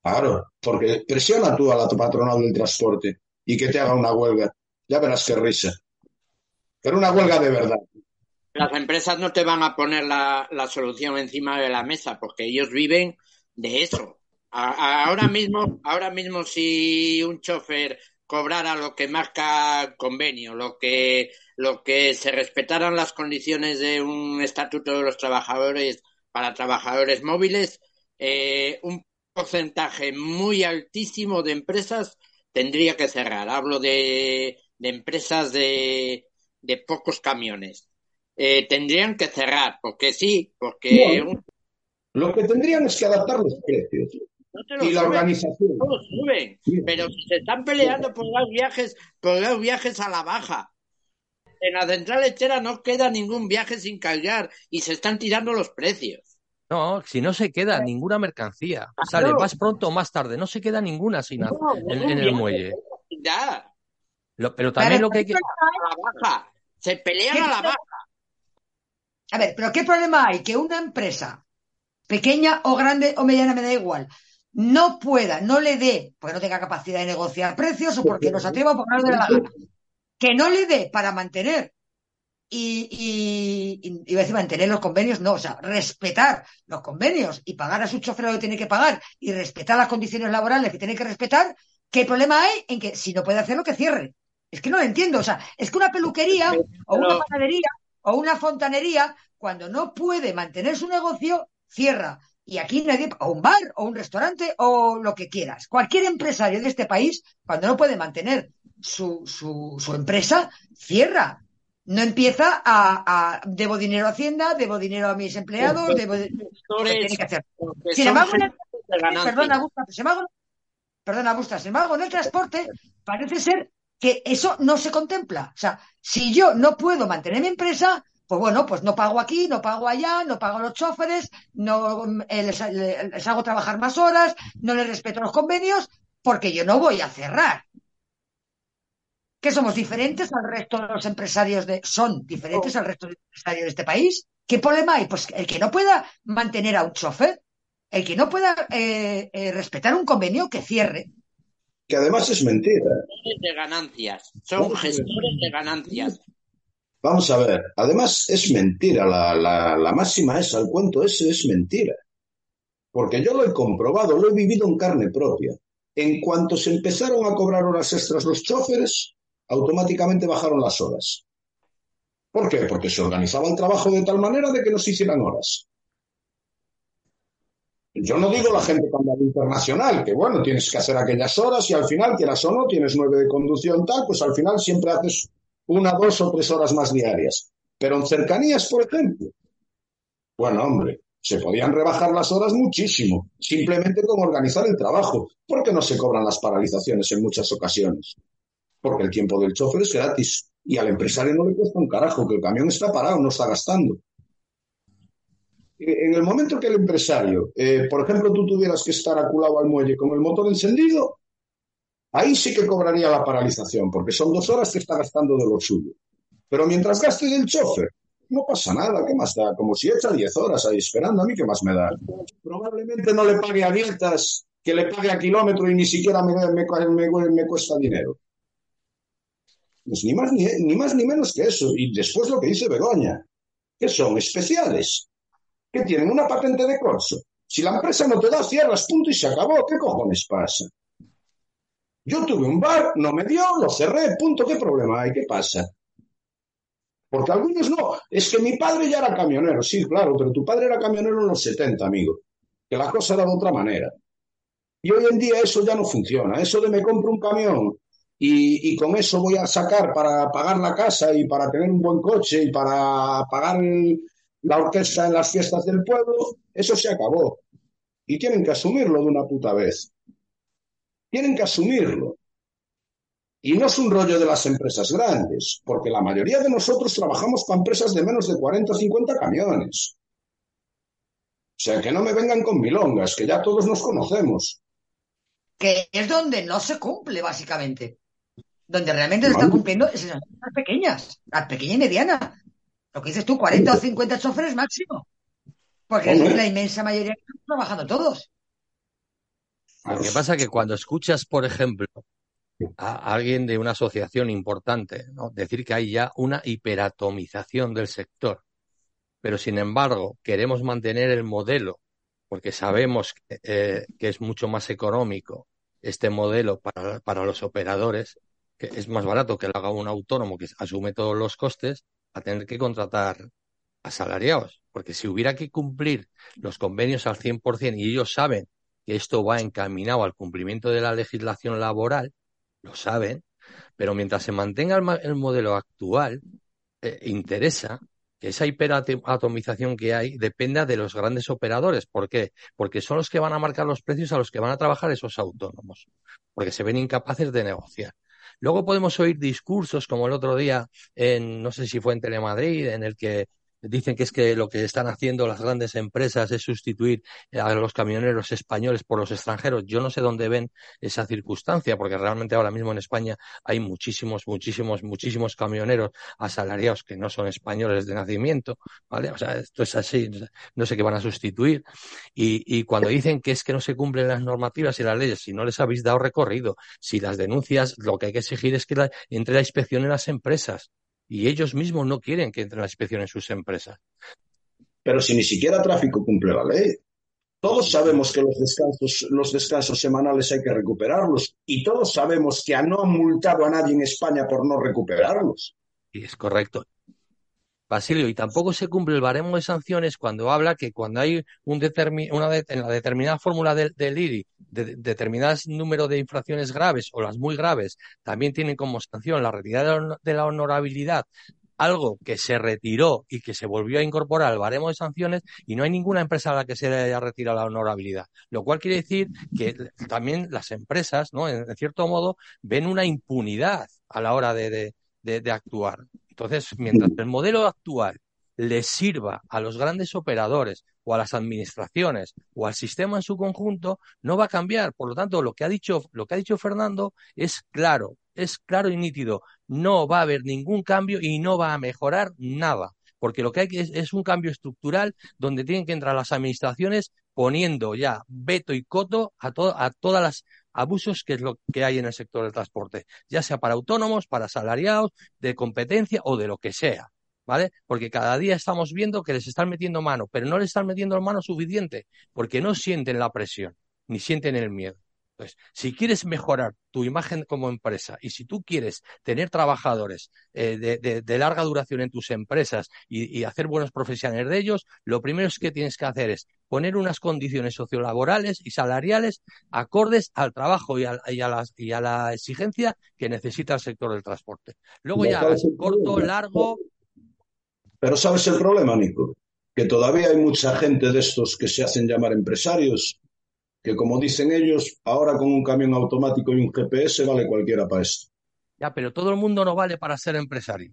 Claro, porque presiona tú a la patronal del transporte y que te haga una huelga. Ya verás qué risa. Pero una huelga de verdad. Las empresas no te van a poner la, la solución encima de la mesa porque ellos viven de eso. A, a, ahora mismo, ahora mismo si un chofer cobrara lo que marca convenio, lo que lo que se respetaran las condiciones de un estatuto de los trabajadores para trabajadores móviles, eh, un porcentaje muy altísimo de empresas tendría que cerrar. Hablo de, de empresas de, de pocos camiones. Eh, tendrían que cerrar, porque sí, porque... No, un... Lo que tendrían es que adaptar los precios. No y la suben, organización. No suben, pero si se están peleando por los viajes, por los viajes a la baja. En la central lechera no queda ningún viaje sin cargar y se están tirando los precios. No, si no se queda ninguna mercancía, ah, sale no. más pronto o más tarde, no se queda ninguna sin no, en, en el muelle. Ya. Lo, pero también pero lo que hay que... A la baja. Se pelean a la baja. A ver, pero ¿qué problema hay? Que una empresa, pequeña o grande o mediana, me da igual, no pueda, no le dé, porque no tenga capacidad de negociar precios o porque nos atreva a poner de la gana. Que no le dé para mantener y, y, y, y iba a decir mantener los convenios, no, o sea, respetar los convenios y pagar a su chofer lo que tiene que pagar y respetar las condiciones laborales que tiene que respetar, ¿qué problema hay en que si no puede hacerlo que cierre? Es que no lo entiendo, o sea, es que una peluquería o una panadería o una fontanería, cuando no puede mantener su negocio, cierra. Y aquí nadie, o un bar, o un restaurante, o lo que quieras. Cualquier empresario de este país, cuando no puede mantener su, su, su empresa, cierra. No empieza a, a... Debo dinero a Hacienda, debo dinero a mis empleados, debo... Tiene que hacer. Sin embargo, en el transporte, perdona, Busta, sin embargo, perdona, Busta, sin embargo, en el transporte parece ser que eso no se contempla. O sea, si yo no puedo mantener mi empresa... Pues bueno, pues no pago aquí, no pago allá, no pago a los choferes, no eh, les, les hago trabajar más horas, no les respeto los convenios, porque yo no voy a cerrar. ¿Qué somos diferentes al resto de los empresarios de son diferentes al resto de los empresarios de este país? ¿Qué problema hay? Pues el que no pueda mantener a un chofer, el que no pueda eh, eh, respetar un convenio, que cierre. Que además es mentira. De ganancias, son gestores de ganancias. Vamos a ver, además es mentira, la, la, la máxima esa, el cuento ese es mentira. Porque yo lo he comprobado, lo he vivido en carne propia. En cuanto se empezaron a cobrar horas extras los choferes, automáticamente bajaron las horas. ¿Por qué? Porque se organizaba el trabajo de tal manera de que no se hicieran horas. Yo no digo la gente cuando habla internacional, que bueno, tienes que hacer aquellas horas y al final, quieras o no, tienes nueve de conducción tal, pues al final siempre haces... una, dos o tres horas más diarias. Pero en cercanías, por ejemplo, bueno, hombre, se podían rebajar las horas muchísimo, simplemente con organizar el trabajo. ¿Por qué no se cobran las paralizaciones en muchas ocasiones? Porque el tiempo del chofer es gratis y al empresario no le cuesta un carajo, que el camión está parado, no está gastando. En el momento que el empresario, eh, por ejemplo, tú tuvieras que estar aculado al muelle con el motor encendido, ahí sí que cobraría la paralización, porque son dos horas que está gastando de lo suyo. Pero mientras gaste el chofer, no pasa nada, ¿qué más da? Como si echa diez horas ahí esperando, a mí qué más me da. Probablemente no le pague a dietas, que le pague a kilómetro y ni siquiera me, me, me, me, me cuesta dinero. Pues ni más ni, ni más ni menos que eso. Y después lo que dice Begoña, que son especiales, que tienen una patente de corso. Si la empresa no te da, cierras, punto, y se acabó. ¿Qué cojones pasa? Yo tuve un bar, no me dio, lo cerré, punto. ¿Qué problema hay? ¿Qué pasa? Porque algunos no. Es que mi padre ya era camionero. Sí, claro, pero tu padre era camionero en los setenta, amigo. Que la cosa era de otra manera. Y hoy en día eso ya no funciona. Eso de me compro un camión y, y con eso voy a sacar para pagar la casa y para tener un buen coche y para pagar el, la orquesta en las fiestas del pueblo, eso se acabó. Y tienen que asumirlo de una puta vez. Tienen que asumirlo. Y no es un rollo de las empresas grandes, porque la mayoría de nosotros trabajamos para empresas de menos de cuarenta o cincuenta camiones. O sea, que no me vengan con milongas, que ya todos nos conocemos. Que es donde no se cumple, básicamente. Donde realmente se están cumpliendo es en las empresas pequeñas, las pequeñas y medianas. Lo que dices tú, cuarenta o cincuenta choferes máximo. Porque es la inmensa mayoría que están trabajando todos. Lo que pasa es que cuando escuchas, por ejemplo, a alguien de una asociación importante, ¿no?, decir que hay ya una hiperatomización del sector, pero sin embargo queremos mantener el modelo porque sabemos que, eh, que es mucho más económico este modelo para, para los operadores, que es más barato que lo haga un autónomo que asume todos los costes a tener que contratar asalariados, porque si hubiera que cumplir los convenios al cien por ciento y ellos saben que esto va encaminado al cumplimiento de la legislación laboral, lo saben, pero mientras se mantenga el, el modelo actual, eh, interesa que esa hiperatomización que hay dependa de los grandes operadores. ¿Por qué? Porque son los que van a marcar los precios a los que van a trabajar esos autónomos, porque se ven incapaces de negociar. Luego podemos oír discursos como el otro día, en, no sé si fue en Telemadrid, en el que dicen que es que lo que están haciendo las grandes empresas es sustituir a los camioneros españoles por los extranjeros. Yo no sé dónde ven esa circunstancia, porque realmente ahora mismo en España hay muchísimos, muchísimos, muchísimos camioneros asalariados que no son españoles de nacimiento, ¿vale? O sea, esto es así, no sé qué van a sustituir. Y, y cuando dicen que es que no se cumplen las normativas y las leyes, si no les habéis dado recorrido, si las denuncias, lo que hay que exigir es que la, entre la inspección en las empresas. Y ellos mismos no quieren que entre la inspección en sus empresas. Pero si ni siquiera tráfico cumple la ley. Todos sabemos que los descansos, los descansos semanales hay que recuperarlos. Y todos sabemos que no han multado a nadie en España por no recuperarlos. Y es correcto. Basilio, y tampoco se cumple el baremo de sanciones cuando habla que cuando hay un determin, una de, en la determinada fórmula del, del I R I, de, de determinados número de infracciones graves o las muy graves, también tienen como sanción la retirada de la honorabilidad, algo que se retiró y que se volvió a incorporar al baremo de sanciones, y no hay ninguna empresa a la que se le haya retirado la honorabilidad. Lo cual quiere decir que también las empresas, ¿no?, en, en cierto modo, ven una impunidad a la hora de, de, de, de actuar. Entonces, mientras el modelo actual les sirva a los grandes operadores o a las administraciones o al sistema en su conjunto, no va a cambiar. Por lo tanto, lo que ha dicho, lo que ha dicho Fernando es claro, es claro y nítido. No va a haber ningún cambio y no va a mejorar nada, porque lo que hay es, es un cambio estructural donde tienen que entrar las administraciones poniendo ya veto y coto a, to- a todas las abusos que es lo que hay en el sector del transporte, ya sea para autónomos, para asalariados, de competencia o de lo que sea, ¿vale? Porque cada día estamos viendo que les están metiendo mano, pero no les están metiendo mano suficiente porque no sienten la presión, ni sienten el miedo. Entonces, si quieres mejorar tu imagen como empresa y si tú quieres tener trabajadores eh, de, de, de larga duración en tus empresas y, y hacer buenos profesionales de ellos, lo primero es que tienes que hacer es poner unas condiciones sociolaborales y salariales acordes al trabajo y a, y a, las, y a la exigencia que necesita el sector del transporte. Luego ya, ya corto, problema. largo... Pero ¿sabes el problema, Nico? Que todavía hay mucha gente de estos que se hacen llamar empresarios que, como dicen ellos, ahora con un camión automático y un G P S vale cualquiera para esto. Ya, pero todo el mundo no vale para ser empresario.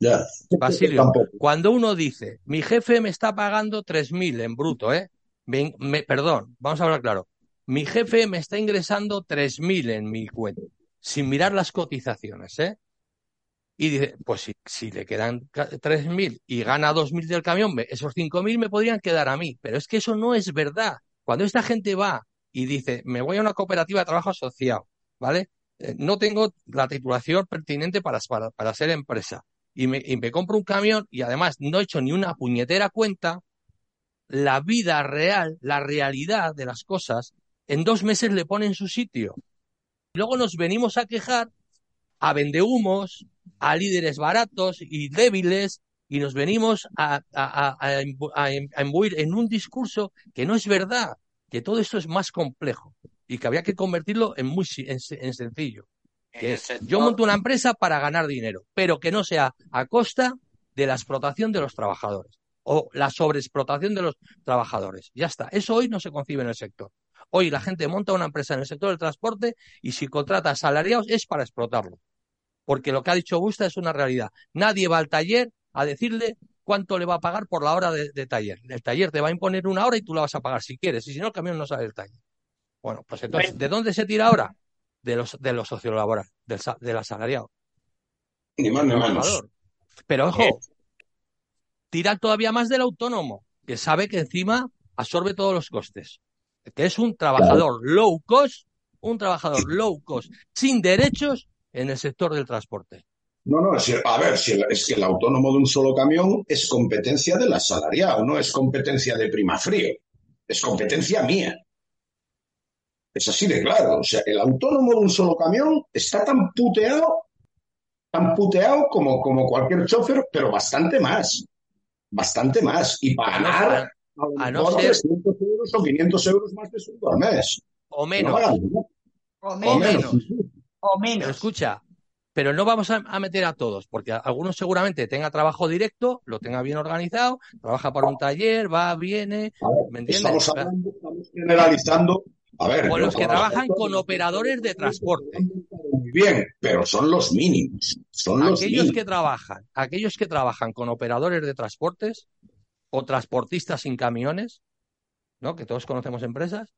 Ya. Basilio, cuando uno dice, mi jefe me está pagando tres mil en bruto, ¿eh? Me, me, perdón, vamos a hablar claro. Mi jefe me está ingresando tres mil en mi cuenta, sin mirar las cotizaciones, ¿eh? Y dice, pues si, si le quedan tres mil y gana dos mil del camión, esos cinco mil me podrían quedar a mí. Pero es que eso no es verdad. Cuando esta gente va y dice, me voy a una cooperativa de trabajo asociado, ¿vale? Eh, no tengo la titulación pertinente para, para, para ser empresa. y me, y me compro un camión y además no he hecho ni una puñetera cuenta, la vida real, la realidad de las cosas, en dos meses le pone en su sitio. Luego nos venimos a quejar a vendehumos, a líderes baratos y débiles, y nos venimos a, a, a, a imbuir en un discurso que no es verdad, que todo esto es más complejo y que había que convertirlo en muy en, en sencillo. Que es, yo monto una empresa para ganar dinero, pero que no sea a costa de la explotación de los trabajadores o la sobreexplotación de los trabajadores. Ya está, eso hoy no se concibe en el sector. Hoy la gente monta una empresa en el sector del transporte y si contrata asalariados es para explotarlo. Porque lo que ha dicho Busta es una realidad. Nadie va al taller a decirle cuánto le va a pagar por la hora de, de taller. El taller te va a imponer una hora y tú la vas a pagar si quieres. Y si no, el camión no sale del taller. Bueno, pues entonces, ¿de dónde se tira ahora? De los de los sociolaborales, del, del asalariado. Ni más ni menos. Pero, ojo, tiran todavía más del autónomo, que sabe que encima absorbe todos los costes. Que es un trabajador low cost, un trabajador low cost, sin derechos en el sector del transporte. No, no, es, a ver, es que el autónomo de un solo camión es competencia del asalariado, no es competencia de Primafrío, es competencia mía. Es así de claro, o sea, el autónomo de un solo camión está tan puteado, tan puteado como, como cualquier chofer, pero bastante más, bastante más, y pagar... A no ser trescientos euros o quinientos euros más de sueldo al mes. O menos. No hagan, ¿no? O menos. O menos. O menos. Pero escucha, pero no vamos a, a meter a todos, porque algunos seguramente tenga trabajo directo, lo tenga bien organizado, trabaja para un taller, va, viene. A ver, ¿me entiendes? Estamos hablando, estamos generalizando. A ver. O los que trabajan con operadores de transporte. Muy bien, pero son los mínimos. Son los aquellos mínimos. que trabajan, aquellos que trabajan con operadores de transportes. O transportistas sin camiones, ¿no? Que todos conocemos empresas,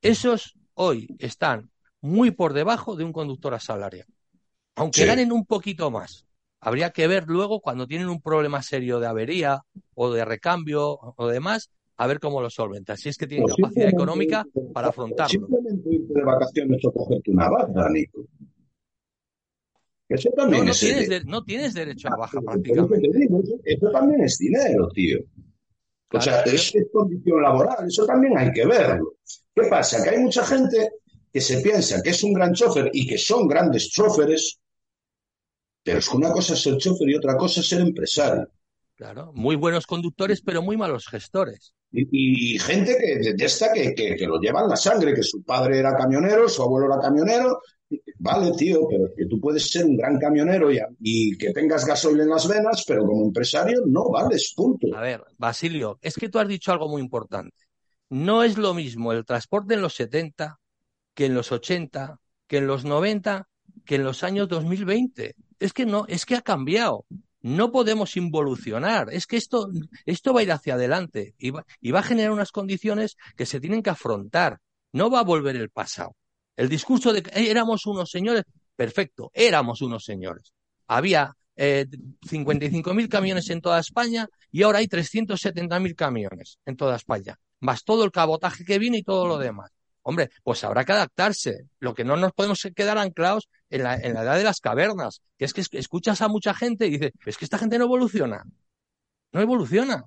esos hoy están muy por debajo de un conductor asalariado. Aunque sí. ganen un poquito más, habría que ver luego cuando tienen un problema serio de avería o de recambio o demás, a ver cómo lo solventan, si es que tienen capacidad económica para afrontarlo. Simplemente irte de vacaciones o cogerte una baja, Nico. Eso también no, no, es tienes de, no tienes derecho a baja prácticamente. Eso también es dinero, tío. Claro, o sea, es, es condición laboral, eso también hay que verlo. ¿Qué pasa? Que hay mucha gente que se piensa que es un gran chofer y que son grandes choferes, pero es que una cosa es ser chofer y otra cosa es ser empresario. Claro, muy buenos conductores, pero muy malos gestores. Y, y gente que detesta que, que, que lo llevan la sangre, que su padre era camionero, su abuelo era camionero. Vale, tío, pero que tú puedes ser un gran camionero ya, y que tengas gasoil en las venas, pero como empresario no vales, punto. A ver, Basilio, es que tú has dicho algo muy importante. No es lo mismo el transporte en los setenta, que en los ochenta, que en los noventa, que en los años dos mil veinte. Es que no, es que ha cambiado. No podemos involucionar. Es que esto, esto va a ir hacia adelante y va, y va a generar unas condiciones que se tienen que afrontar. No va a volver el pasado. El discurso de que éramos unos señores, perfecto, éramos unos señores. Había eh, cincuenta y cinco mil camiones en toda España y ahora hay trescientos setenta mil camiones en toda España, más todo el cabotaje que viene y todo lo demás. Hombre, pues habrá que adaptarse. Lo que no nos podemos quedar anclados en la, en la edad de las cavernas, que es que escuchas a mucha gente y dices, es que esta gente no evoluciona, no evoluciona.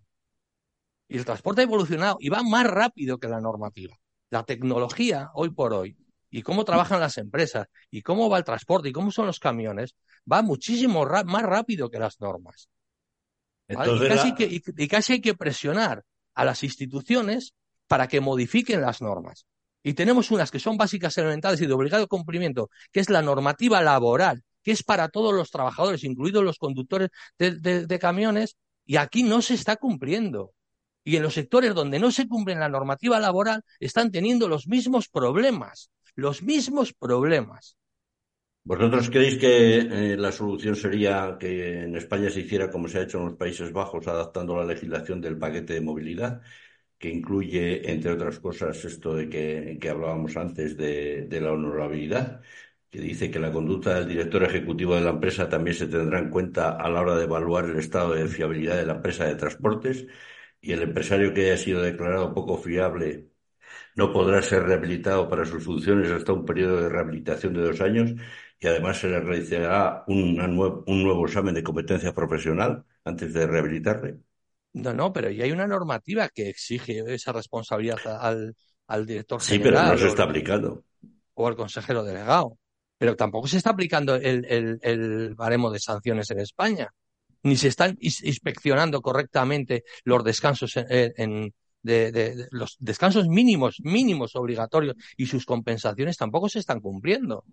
Y el transporte ha evolucionado y va más rápido que la normativa. La tecnología, hoy por hoy, y cómo trabajan las empresas, y cómo va el transporte, y cómo son los camiones, va muchísimo ra- más rápido que las normas. ¿Vale? Entonces, y, casi la... que, y, y casi hay que presionar a las instituciones para que modifiquen las normas. Y tenemos unas que son básicas, elementales y de obligado cumplimiento, que es la normativa laboral, que es para todos los trabajadores, incluidos los conductores de, de, de camiones, y aquí no se está cumpliendo. Y en los sectores donde no se cumple la normativa laboral, están teniendo los mismos problemas. Los mismos problemas. ¿Vosotros creéis que eh, la solución sería que en España se hiciera como se ha hecho en los Países Bajos, adaptando la legislación del paquete de movilidad, que incluye, entre otras cosas, esto de que, que hablábamos antes de, de la honorabilidad, que dice que la conducta del director ejecutivo de la empresa también se tendrá en cuenta a la hora de evaluar el estado de fiabilidad de la empresa de transportes, y el empresario que haya sido declarado poco fiable no podrá ser rehabilitado para sus funciones hasta un periodo de rehabilitación de dos años y además se le realizará una nue- un nuevo examen de competencia profesional antes de rehabilitarle. No, no, pero ya hay una normativa que exige esa responsabilidad al, al director sí, general. Sí, pero no se está o, aplicando. O al consejero delegado. Pero tampoco se está aplicando el, el, el baremo de sanciones en España. Ni se están is- inspeccionando correctamente los descansos en, en de, de, de los descansos mínimos, mínimos obligatorios y sus compensaciones tampoco se están cumpliendo.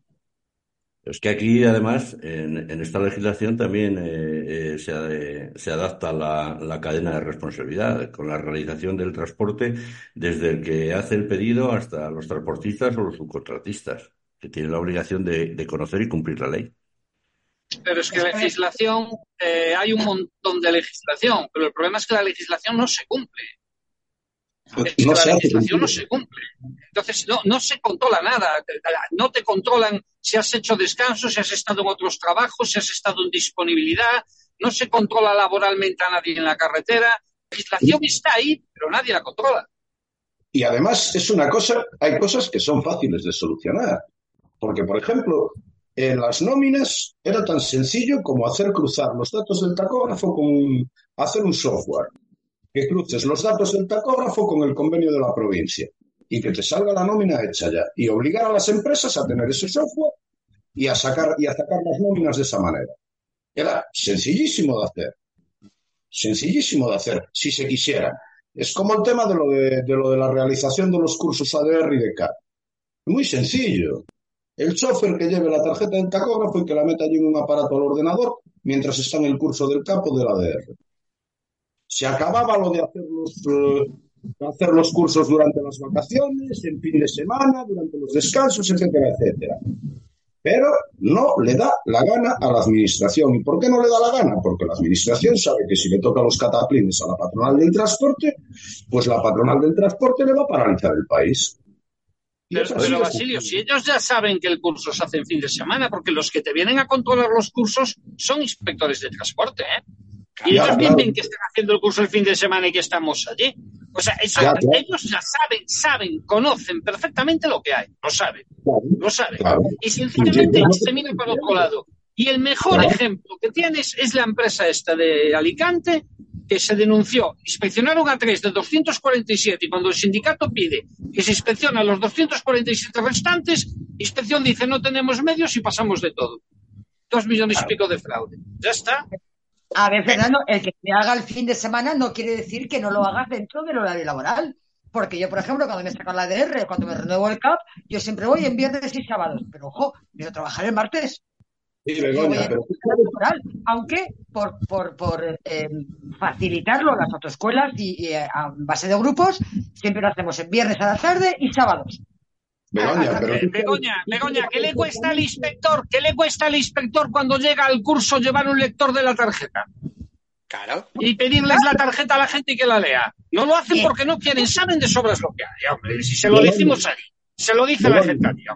Es que aquí, además, en, en esta legislación también eh, eh, se, eh, se adapta la, la cadena de responsabilidad con la realización del transporte desde el que hace el pedido hasta los transportistas o los subcontratistas, que tienen la obligación de, de conocer y cumplir la ley. Pero es que legislación, eh, hay un montón de legislación, pero el problema es que la legislación no se cumple. Es que la legislación no se cumple. Entonces no, no se controla nada. No te controlan si has hecho descanso, si has estado en otros trabajos, si has estado en disponibilidad. No se controla laboralmente a nadie en la carretera. La legislación está ahí, pero nadie la controla. Y además es una cosa, hay cosas que son fáciles de solucionar. Porque, por ejemplo, en las nóminas era tan sencillo como hacer cruzar los datos del tacógrafo con hacer un software. Que cruces los datos del tacógrafo con el convenio de la provincia y que te salga la nómina hecha ya y obligar a las empresas a tener ese software y a sacar y a sacar las nóminas de esa manera. Era sencillísimo de hacer, sencillísimo de hacer, si se quisiera. Es como el tema de lo de, de, lo de la realización de los cursos A D R y de C A P. Muy sencillo. El chofer que lleve la tarjeta del tacógrafo y que la meta allí en un aparato al ordenador mientras está en el curso del C A P o del A D R. Se acababa lo de hacer los, eh, hacer los cursos durante las vacaciones, en fin de semana, durante los descansos, etcétera, etcétera. Pero no le da la gana a la administración. ¿Y por qué no le da la gana? Porque la administración sabe que si le toca los cataplines a la patronal del transporte, pues la patronal del transporte le va a paralizar el país. Pero, pero Basilio, si ellos ya saben que el curso se hace en fin de semana, porque los que te vienen a controlar los cursos son inspectores de transporte, ¿eh? Y ya, ellos claro. Dicen que están haciendo el curso el fin de semana y que estamos allí. O sea, eso, ya, claro. Ellos ya saben, saben, conocen perfectamente lo que hay. Lo saben, claro. lo saben. Claro. Y sinceramente claro. se mira para otro lado. Y el mejor claro. ejemplo que tienes es la empresa esta de Alicante, que se denunció. Inspeccionaron a tres de doscientos cuarenta y siete y cuando el sindicato pide que se inspeccione a los doscientos cuarenta y siete restantes, inspección dice no tenemos medios y pasamos de todo. Dos millones claro. y pico de fraude. Ya está. A ver, Fernando, el que se haga el fin de semana no quiere decir que no lo hagas dentro del horario laboral. Porque yo, por ejemplo, cuando me saco la A D R, cuando me renuevo el C A P, yo siempre voy en viernes y sábados. Pero, ojo, yo trabajaré el martes. Sí, Begoña, pero... laboral, aunque por, por, por eh, facilitarlo las autoescuelas y, y a base de grupos, siempre lo hacemos en viernes a la tarde y sábados. Begoña, pero... Begoña, Begoña, ¿qué le cuesta al inspector? ¿Qué le cuesta al inspector cuando llega al curso llevar un lector de la tarjeta? Claro. Y pedirles la tarjeta a la gente y que la lea. No lo hacen porque no quieren, saben de sobras lo que hay, hombre. Si se lo decimos ahí, se lo dice la gente, tío.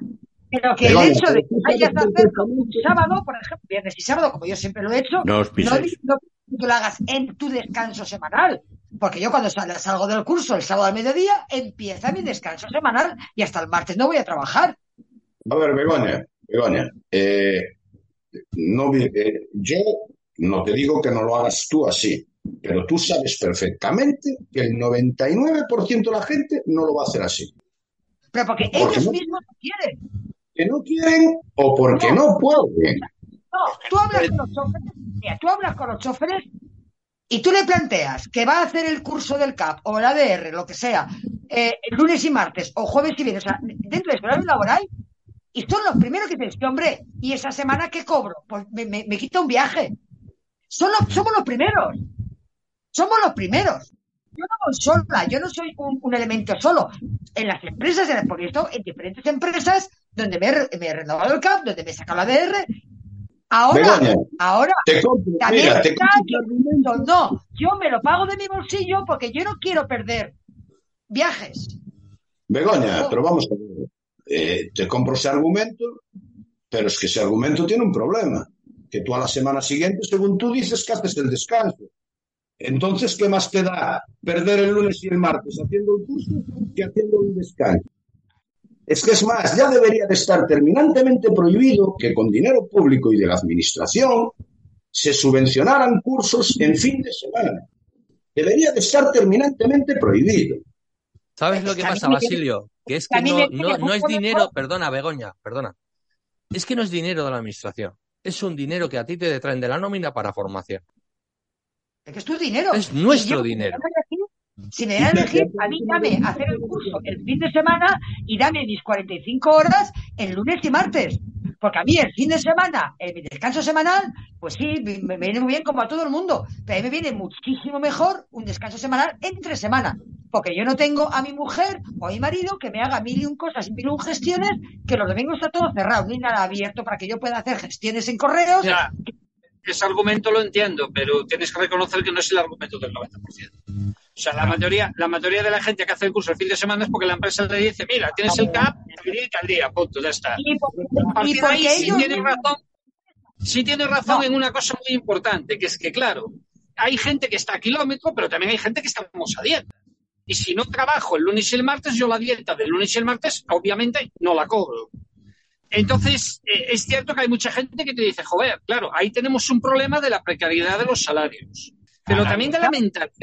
Pero que el hecho de que vayas a hacerlo un sábado, por ejemplo, viernes y sábado, como yo siempre lo he hecho, no os piséis. No, no que lo hagas en tu descanso semanal. Porque yo cuando salgo del curso el sábado al mediodía, empieza mi descanso semanal y hasta el martes no voy a trabajar. A ver, Begoña, Begoña, eh, no, eh, yo no te digo que no lo hagas tú así, pero tú sabes perfectamente que el noventa y nueve por ciento de la gente no lo va a hacer así. Pero porque, porque ellos no, mismos no quieren. Que no quieren o porque no, no pueden. No, tú hablas con los choferes, mira, tú hablas con los choferes y tú le planteas que va a hacer el curso del C A P o el A D R, lo que sea, eh, lunes y martes o jueves y viernes, o sea, dentro del horario laboral, y son los primeros que dicen, hombre, ¿y esa semana qué cobro? Pues me, me, me quita un viaje. Son los, somos los primeros. Somos los primeros. Yo no voy sola, yo no soy un, un elemento solo. En las empresas, en el, porque esto, en diferentes empresas, donde me he, me he renovado el C A P, donde me he sacado la A D R... Ahora, Begoña, ahora, te compro, también mira, te compro. No, yo me lo pago de mi bolsillo porque yo no quiero perder viajes. Begoña, pero vamos a ver, eh, te compro ese argumento, pero es que ese argumento tiene un problema, que tú a la semana siguiente, según tú dices, que haces el descanso. Entonces, ¿qué más te da perder el lunes y el martes haciendo un curso que haciendo un descanso? Es que es más, ya debería de estar terminantemente prohibido que con dinero público y de la administración se subvencionaran cursos en fin de semana. Debería de estar terminantemente prohibido. ¿Sabes lo que pasa, Basilio? Que es que no, no, no es dinero... Perdona, Begoña, perdona. Es que no es dinero de la administración. Es un dinero que a ti te detraen de la nómina para formación. Es que es tu dinero. Es nuestro yo, dinero. Si me dan a elegir, a mí dame hacer el curso el fin de semana y dame mis cuarenta y cinco horas el lunes y martes. Porque a mí el fin de semana, el descanso semanal, pues sí, me viene muy bien como a todo el mundo. Pero a mí me viene muchísimo mejor un descanso semanal entre semana. Porque yo no tengo a mi mujer o a mi marido que me haga mil y un cosas, mil y un gestiones, que los domingos está todo cerrado, no hay nada abierto para que yo pueda hacer gestiones en correos. Ya, ese argumento lo entiendo, pero tienes que reconocer que no es el argumento del noventa por ciento. O sea, la mayoría, la mayoría de la gente que hace el curso el fin de semana es porque la empresa le dice, mira, tienes el C A P, el día y tal día, punto, ya está. Y por, a partir y de ahí ellos... sí tienes razón, sí tienes razón no. en una cosa muy importante, que es que, claro, hay gente que está a kilómetro, pero también hay gente que estamos a dieta. Y si no trabajo el lunes y el martes, yo la dieta del lunes y el martes, obviamente, no la cobro. Entonces, eh, es cierto que hay mucha gente que te dice, joder, claro, ahí tenemos un problema de la precariedad de los salarios, pero también de la mentalidad.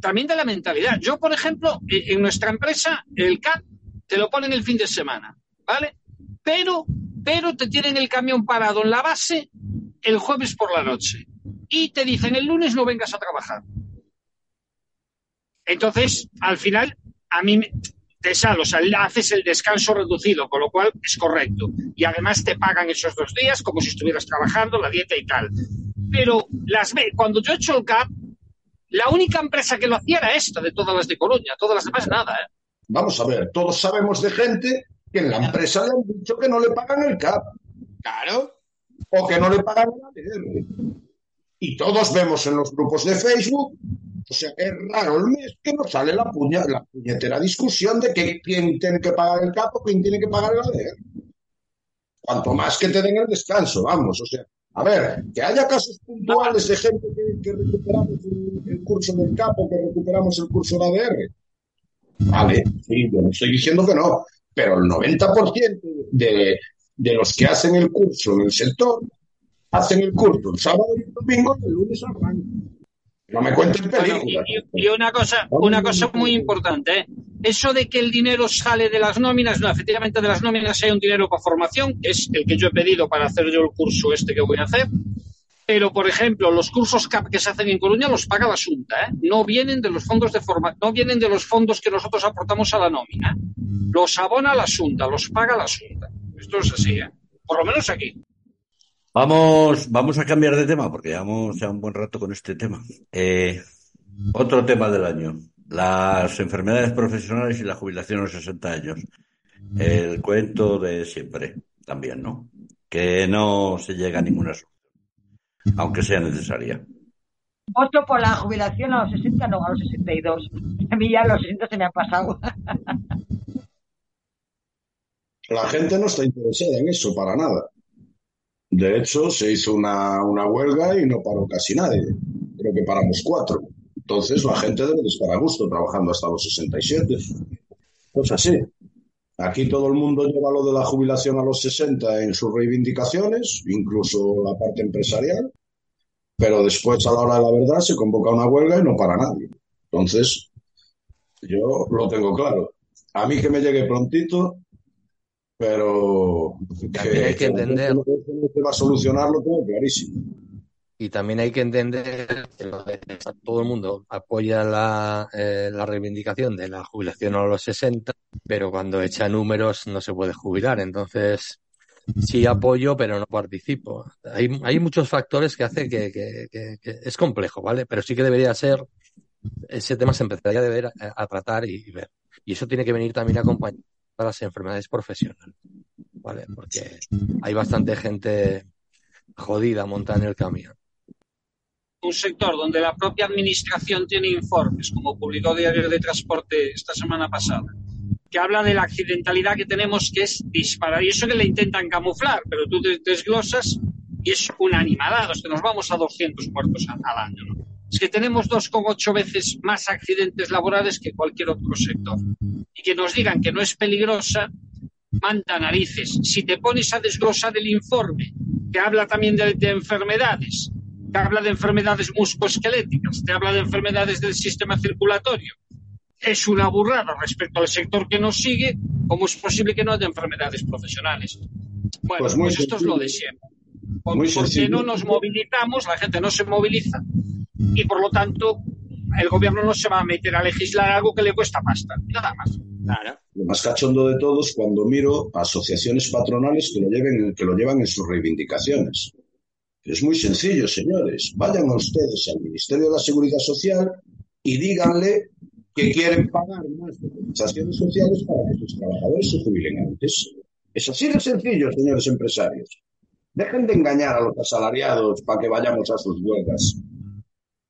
También de la mentalidad. Yo, por ejemplo, en nuestra empresa, el C A P te lo ponen el fin de semana, ¿vale? Pero, pero te tienen el camión parado en la base el jueves por la noche y te dicen el lunes no vengas a trabajar. Entonces, al final, a mí te sale, o sea, haces el descanso reducido, con lo cual es correcto. Y además te pagan esos dos días como si estuvieras trabajando, la dieta y tal. Pero las cuando yo he hecho el C A P, la única empresa que lo hacía era esta, de todas las de Coruña, todas las demás nada. ¿eh? Vamos a ver, todos sabemos de gente que en la empresa le han dicho que no le pagan el C A P. Claro. O que no le pagan el A D R. Y todos vemos en los grupos de Facebook, o sea, es raro el mes que nos sale la, puña, la puñetera discusión de que quién tiene que pagar el C A P o quién tiene que pagar el A D R. Cuanto más que te den el descanso, vamos, o sea. A ver, que haya casos puntuales de gente que, que recuperamos el, el curso del C A P o que recuperamos el curso de A D R. Vale, sí, yo no estoy diciendo que no, pero el noventa por ciento de, de los que hacen el curso en el sector hacen el curso el sábado y el domingo y el lunes arrancan. No me cuenten películas. Y, y una cosa, una cosa muy importante, ¿eh? Eso de que el dinero sale de las nóminas, no, efectivamente de las nóminas hay un dinero para formación, que es el que yo he pedido para hacer yo el curso este que voy a hacer, pero por ejemplo, los cursos C A P que se hacen en Coruña los paga la Xunta, ¿eh? No vienen de los fondos de forma, no vienen de los fondos que nosotros aportamos a la nómina. Los abona la Xunta, los paga la Xunta. Esto es así, ¿eh? Por lo menos aquí. Vamos, vamos a cambiar de tema porque llevamos ya un buen rato con este tema. Eh, otro tema del año, las enfermedades profesionales y la jubilación a los sesenta años. El cuento de siempre también, ¿no? Que no se llega a ninguna solución, aunque sea necesaria. Voto por la jubilación a los sesenta, no, a los sesenta y dos. A mí ya a los sesenta se me ha pasado. La gente no está interesada en eso para nada. De hecho, se hizo una, una huelga y no paró casi nadie. Creo que paramos cuatro. Entonces, la gente debe de estar a gusto trabajando hasta los sesenta y siete. Pues así. Aquí todo el mundo lleva lo de la jubilación a los sesenta en sus reivindicaciones, incluso la parte empresarial, pero después, a la hora de la verdad, se convoca una huelga y no para nadie. Entonces, yo lo tengo claro. A mí que me llegue prontito... Pero también hay que entender que va a solucionarlo todo clarísimo. Y también hay que entender que todo el mundo apoya la, eh, la reivindicación de la jubilación a los sesenta, pero cuando echa números no se puede jubilar. Entonces, sí apoyo, pero no participo. Hay, hay muchos factores que hacen que, que, que, que es complejo, ¿vale? Pero sí que debería ser, ese tema se empezaría a, deber, a, a tratar y, y ver. Y eso tiene que venir también acompañado a las enfermedades profesionales, ¿vale? Porque hay bastante gente jodida montada en el camión. Un sector donde la propia administración tiene informes, como publicó Diario de Transporte esta semana pasada, que habla de la accidentalidad que tenemos, que es disparar, y eso que le intentan camuflar, pero tú desglosas y es una animalada, o sea, nos vamos a doscientos muertos al año, ¿no? es que tenemos dos coma ocho veces más accidentes laborales que cualquier otro sector. Y que nos digan que no es peligrosa, manda narices. Si te pones a desglosar el informe, que habla también de, de enfermedades, te habla de enfermedades musculoesqueléticas, te habla de enfermedades del sistema circulatorio. Es una burrada respecto al sector que nos sigue, como es posible que no haya enfermedades profesionales. Bueno, pues, pues esto es lo de siempre. Porque sencillo. No nos movilizamos, la gente no se moviliza y, por lo tanto, el gobierno no se va a meter a legislar algo que le cuesta pasta, nada más. Claro. Lo más cachondo de todo es cuando miro a asociaciones patronales que lo, lleven, que lo llevan en sus reivindicaciones. Es muy sencillo, señores. Vayan ustedes al Ministerio de la Seguridad Social y díganle que quieren pagar más cotizaciones sociales para que sus trabajadores se jubilen antes. Es así de sencillo, señores empresarios. Dejen de engañar a los asalariados para que vayamos a sus huelgas.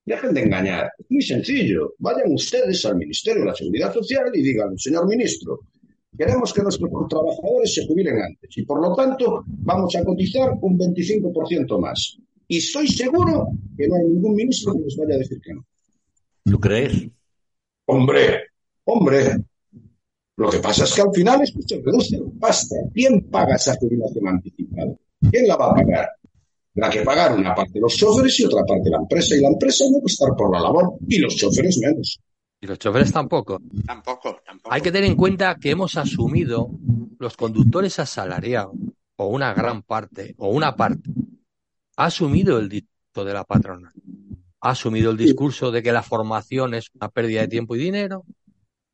Dejen de engañar. Es muy sencillo. Vayan ustedes al Ministerio de la Seguridad Social y digan, señor ministro, queremos que nuestros trabajadores se jubilen antes y, por lo tanto, vamos a cotizar un veinticinco por ciento más. Y estoy seguro que no hay ningún ministro que les vaya a decir que no. ¿Tú crees? Hombre, hombre. Lo que pasa es que al final es que se reduce la pasta. ¿Quién paga esa jubilación anticipada? ¿Quién la va a pagar? Tendrá que pagar una parte los choferes y otra parte la empresa. Y la empresa no va a estar por la labor. Y los choferes menos. Y los choferes tampoco. Tampoco, tampoco. Hay que tener en cuenta que hemos asumido los conductores asalariados, o una gran parte, o una parte, ha asumido el discurso de la patronal. Ha asumido el discurso de que la formación es una pérdida de tiempo y dinero.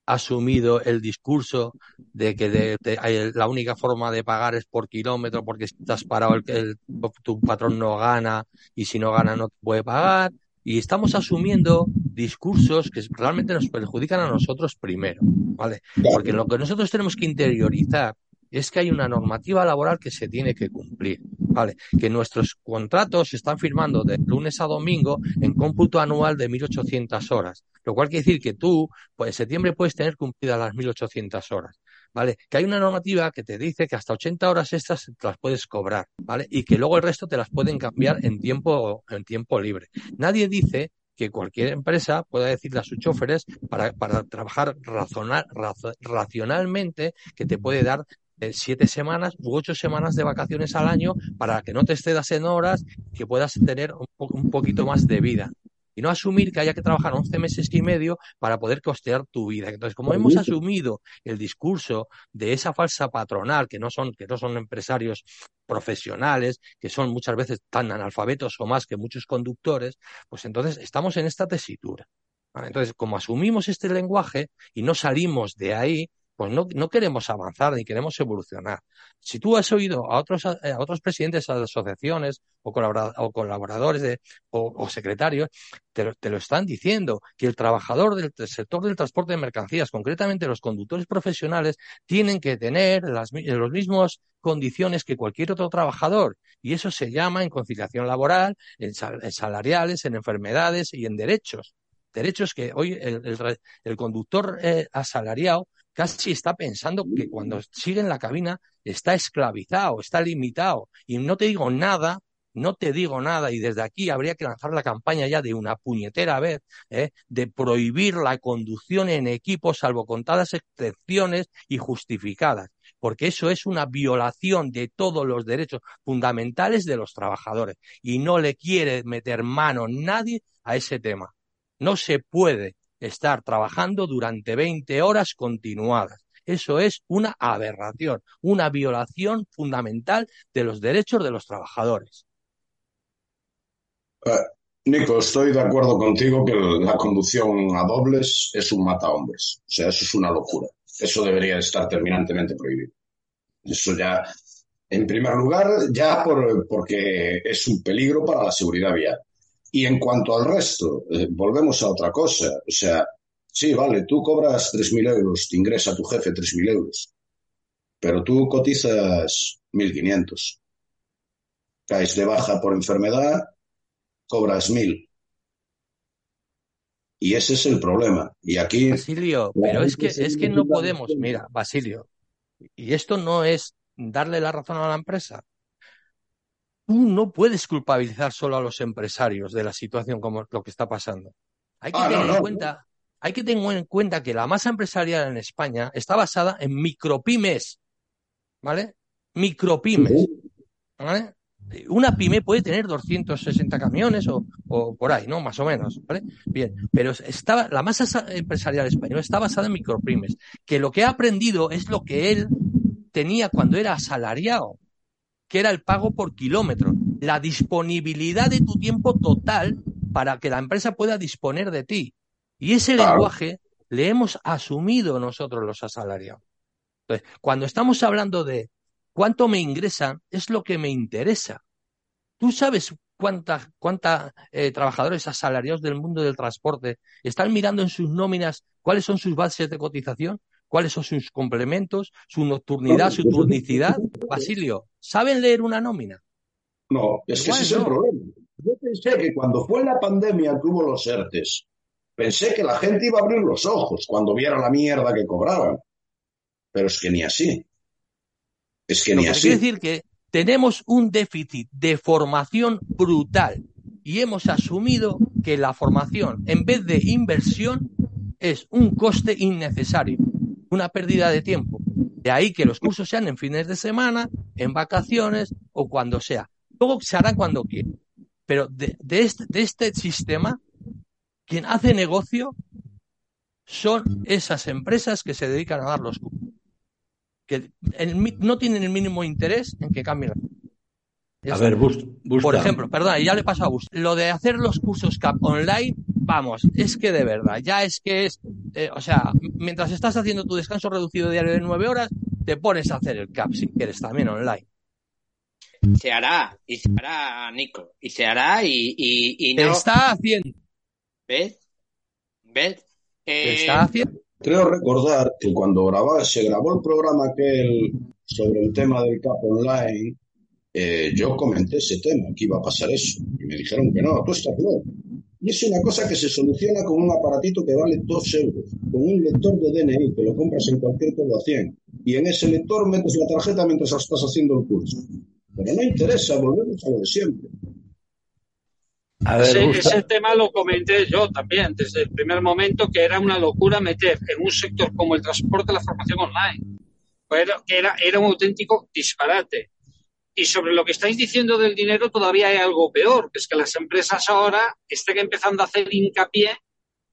Ha asumido el discurso de que de, de, la única forma de pagar es por kilómetro, porque si estás parado el, el, tu patrón no gana y si no gana no te puede pagar. Y estamos asumiendo discursos que realmente nos perjudican a nosotros primero, ¿vale? Porque lo que nosotros tenemos que interiorizar es que hay una normativa laboral que se tiene que cumplir, ¿vale? Que nuestros contratos se están firmando de lunes a domingo en cómputo anual de mil ochocientas horas, lo cual quiere decir que tú, pues en septiembre puedes tener cumplidas las mil ochocientas horas, ¿vale? Que hay una normativa que te dice que hasta ochenta horas extras te las puedes cobrar, ¿vale? Y que luego el resto te las pueden cambiar en tiempo, en tiempo libre. Nadie dice que cualquier empresa pueda decirle a sus choferes para, para trabajar razonar, razo, racionalmente que te puede dar siete semanas u ocho semanas de vacaciones al año para que no te excedas en horas y que puedas tener un, po- un poquito más de vida. Y no asumir que haya que trabajar once meses y medio para poder costear tu vida. Entonces, como hemos asumido el discurso de esa falsa patronal, que no son, que no son empresarios profesionales, que son muchas veces tan analfabetos o más que muchos conductores, pues entonces estamos en esta tesitura. Entonces, como asumimos este lenguaje y no salimos de ahí, pues no, no queremos avanzar ni queremos evolucionar. Si tú has oído a otros, a otros presidentes de asociaciones o colaboradores de, o, o secretarios, te lo, te lo están diciendo, que el trabajador del sector del transporte de mercancías, concretamente los conductores profesionales, tienen que tener las, los mismos condiciones que cualquier otro trabajador. Y eso se llama en conciliación laboral, en, sal, en salariales, en enfermedades y en derechos. Derechos que hoy el, el, el conductor eh, asalariado casi está pensando que cuando sigue en la cabina está esclavizado, está limitado. Y no te digo nada, no te digo nada. Y desde aquí habría que lanzar la campaña ya de una puñetera vez, ¿eh? De prohibir la conducción en equipo, salvo contadas excepciones y justificadas. Porque eso es una violación de todos los derechos fundamentales de los trabajadores. Y no le quiere meter mano nadie a ese tema. No se puede estar trabajando durante veinte horas continuadas. Eso es una aberración, una violación fundamental de los derechos de los trabajadores. Eh, Nico, estoy de acuerdo contigo que la conducción a dobles es un matahombres. O sea, eso es una locura. Eso debería estar terminantemente prohibido. Eso ya, en primer lugar, ya por, porque es un peligro para la seguridad vial. Y en cuanto al resto, eh, volvemos a otra cosa. O sea, sí, vale, tú cobras tres mil euros, te ingresa tu jefe tres mil euros, pero tú cotizas mil quinientos. Caes de baja por enfermedad, cobras mil. Y ese es el problema. Y aquí... Basilio, pero es que, es que no podemos... Mira, Basilio, y esto no es darle la razón a la empresa. tú no puedes culpabilizar solo a los empresarios de la situación como lo que está pasando. Hay que ah, tener no, no. en cuenta, hay que tener en cuenta que la masa empresarial en España está basada en micropymes, ¿vale? Micropymes, ¿vale? Una pyme puede tener doscientos sesenta camiones o, o por ahí, ¿no? Más o menos, ¿vale? Bien, pero está, la masa empresarial española está basada en micropymes, que lo que ha aprendido es lo que él tenía cuando era asalariado, que era el pago por kilómetro, la disponibilidad de tu tiempo total para que la empresa pueda disponer de ti. Y ese claro. lenguaje le hemos asumido nosotros los asalariados. Entonces, cuando estamos hablando de cuánto me ingresa, es lo que me interesa. ¿Tú sabes cuántas cuánta, eh, trabajadores asalariados del mundo del transporte están mirando en sus nóminas cuáles son sus bases de cotización, cuáles son sus complementos, su nocturnidad, su turnicidad? Basilio, ¿saben leer una nómina? No, es que ese es el problema. Yo pensé que cuando fue la pandemia que hubo los ERTES, pensé que la gente iba a abrir los ojos cuando viera la mierda que cobraban. Pero es que ni así. Es que Lo ni que así. Quiere decir que tenemos un déficit de formación brutal y hemos asumido que la formación, en vez de inversión, es un coste innecesario, una pérdida de tiempo. De ahí que los cursos sean en fines de semana, en vacaciones o cuando sea. Luego se harán cuando quieran. Pero de, de, este, de este sistema, quien hace negocio son esas empresas que se dedican a dar los cursos, que el, no tienen el mínimo interés en que cambien. A ver, Busta. Por ejemplo, perdón, ya le paso a Busta. Lo de hacer los cursos C A P online, vamos, es que de verdad, ya es que es, eh, o sea, mientras estás haciendo tu descanso reducido diario de nueve horas, te pones a hacer el C A P si quieres también online. Se hará, y se hará, Nico, y se hará y... y, y no... Te está haciendo. ¿Ves? ¿Ves? Eh... Te está haciendo. Creo recordar que cuando grababa, se grabó el programa aquel sobre el tema del C A P online, eh, yo comenté ese tema, que iba a pasar eso. Y me dijeron que no, tú estás loco. Y es una cosa que se soluciona con un aparatito que vale dos euros, con un lector de D N I, que lo compras en cualquier todo a cien. Y en ese lector metes la tarjeta mientras estás haciendo el curso. Pero no interesa, volvemos a lo de siempre. A ver, sí, ese tema lo comenté yo también desde el primer momento, que era una locura meter en un sector como el transporte la formación online. Era, era, era un auténtico disparate. Y sobre lo que estáis diciendo del dinero todavía hay algo peor, que es que las empresas ahora están empezando a hacer hincapié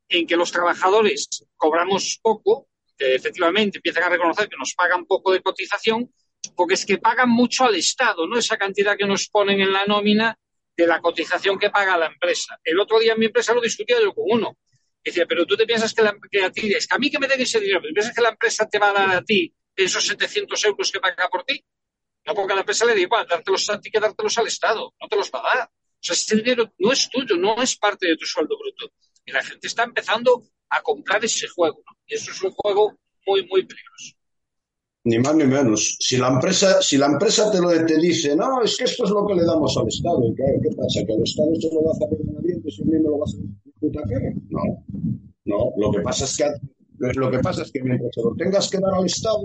en que los trabajadores cobramos poco, que efectivamente empiezan a reconocer que nos pagan poco de cotización, porque es que pagan mucho al Estado, ¿no? Esa cantidad que nos ponen en la nómina de la cotización que paga la empresa. El otro día en mi empresa lo discutía yo con uno. Decía, pero tú te piensas que, la, que a ti, es que a mí que me den ese dinero, ¿te piensas que la empresa te va a dar a ti esos setecientos euros que paga por ti? No, porque a la empresa le da igual, dártelos a ti que dártelos al Estado, no te los va a dar. O sea, ese dinero no es tuyo, no es parte de tu sueldo bruto. Y la gente está empezando a comprar ese juego, ¿no? Y eso es un juego muy, muy peligroso. Ni más ni menos. Si la empresa, si la empresa te lo te dice, no, es que esto es lo que le damos al Estado. Y claro, ¿qué pasa? ¿Que al Estado se lo vas a pedir a nadie? ¿Si no lo vas a disputar? No, no. Lo que pasa es que lo que pasa es que mientras se lo tengas que dar al Estado,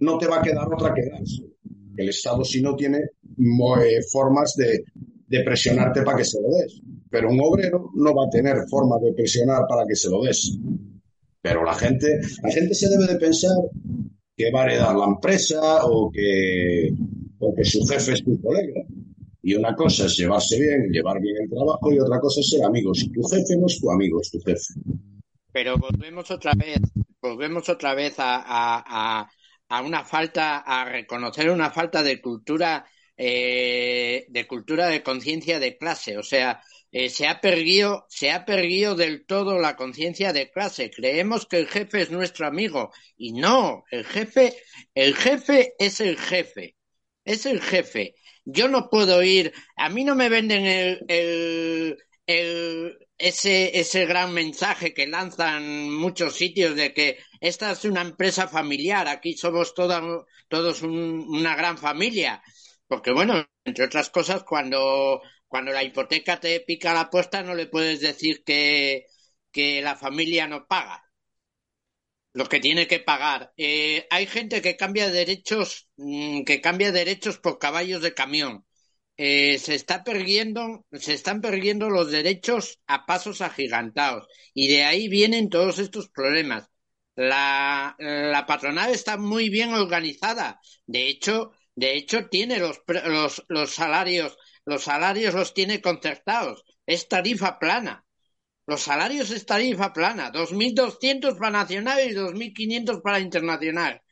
no te va a quedar otra que darse. El Estado si no tiene formas de, de presionarte para que se lo des. Pero un obrero no va a tener forma de presionar para que se lo des. Pero la gente, la gente se debe de pensar que va a heredar la empresa o que, o que su jefe es tu colega. Y una cosa es llevarse bien, llevar bien el trabajo, y otra cosa es ser amigos. Si tu jefe no es tu amigo, es tu jefe. Pero volvemos otra vez, volvemos otra vez a, a, a, a una falta, a reconocer una falta de cultura, eh, de cultura de conciencia de clase. O sea, eh, se ha perdido, se ha perdido del todo la conciencia de clase. Creemos que el jefe es nuestro amigo y no, el jefe, el jefe es el jefe, es el jefe. Yo no puedo ir, a mí no me venden el, el, el ese, ese gran mensaje que lanzan muchos sitios de que esta es una empresa familiar, aquí somos toda, todos un, una gran familia, porque bueno, entre otras cosas, cuando Cuando la hipoteca te pica la apuesta, no le puedes decir que, que la familia no paga lo que tiene que pagar. Eh, hay gente que cambia derechos, que cambia derechos por caballos de camión. eh, se está perdiendo, se están perdiendo los derechos a pasos agigantados, y de ahí vienen todos estos problemas. La, la patronal está muy bien organizada. De hecho, de hecho tiene los, los, los salarios, los salarios los tiene concertados. Es tarifa plana. Los salarios es tarifa plana. dos mil doscientos para nacional y dos mil quinientos para internacional.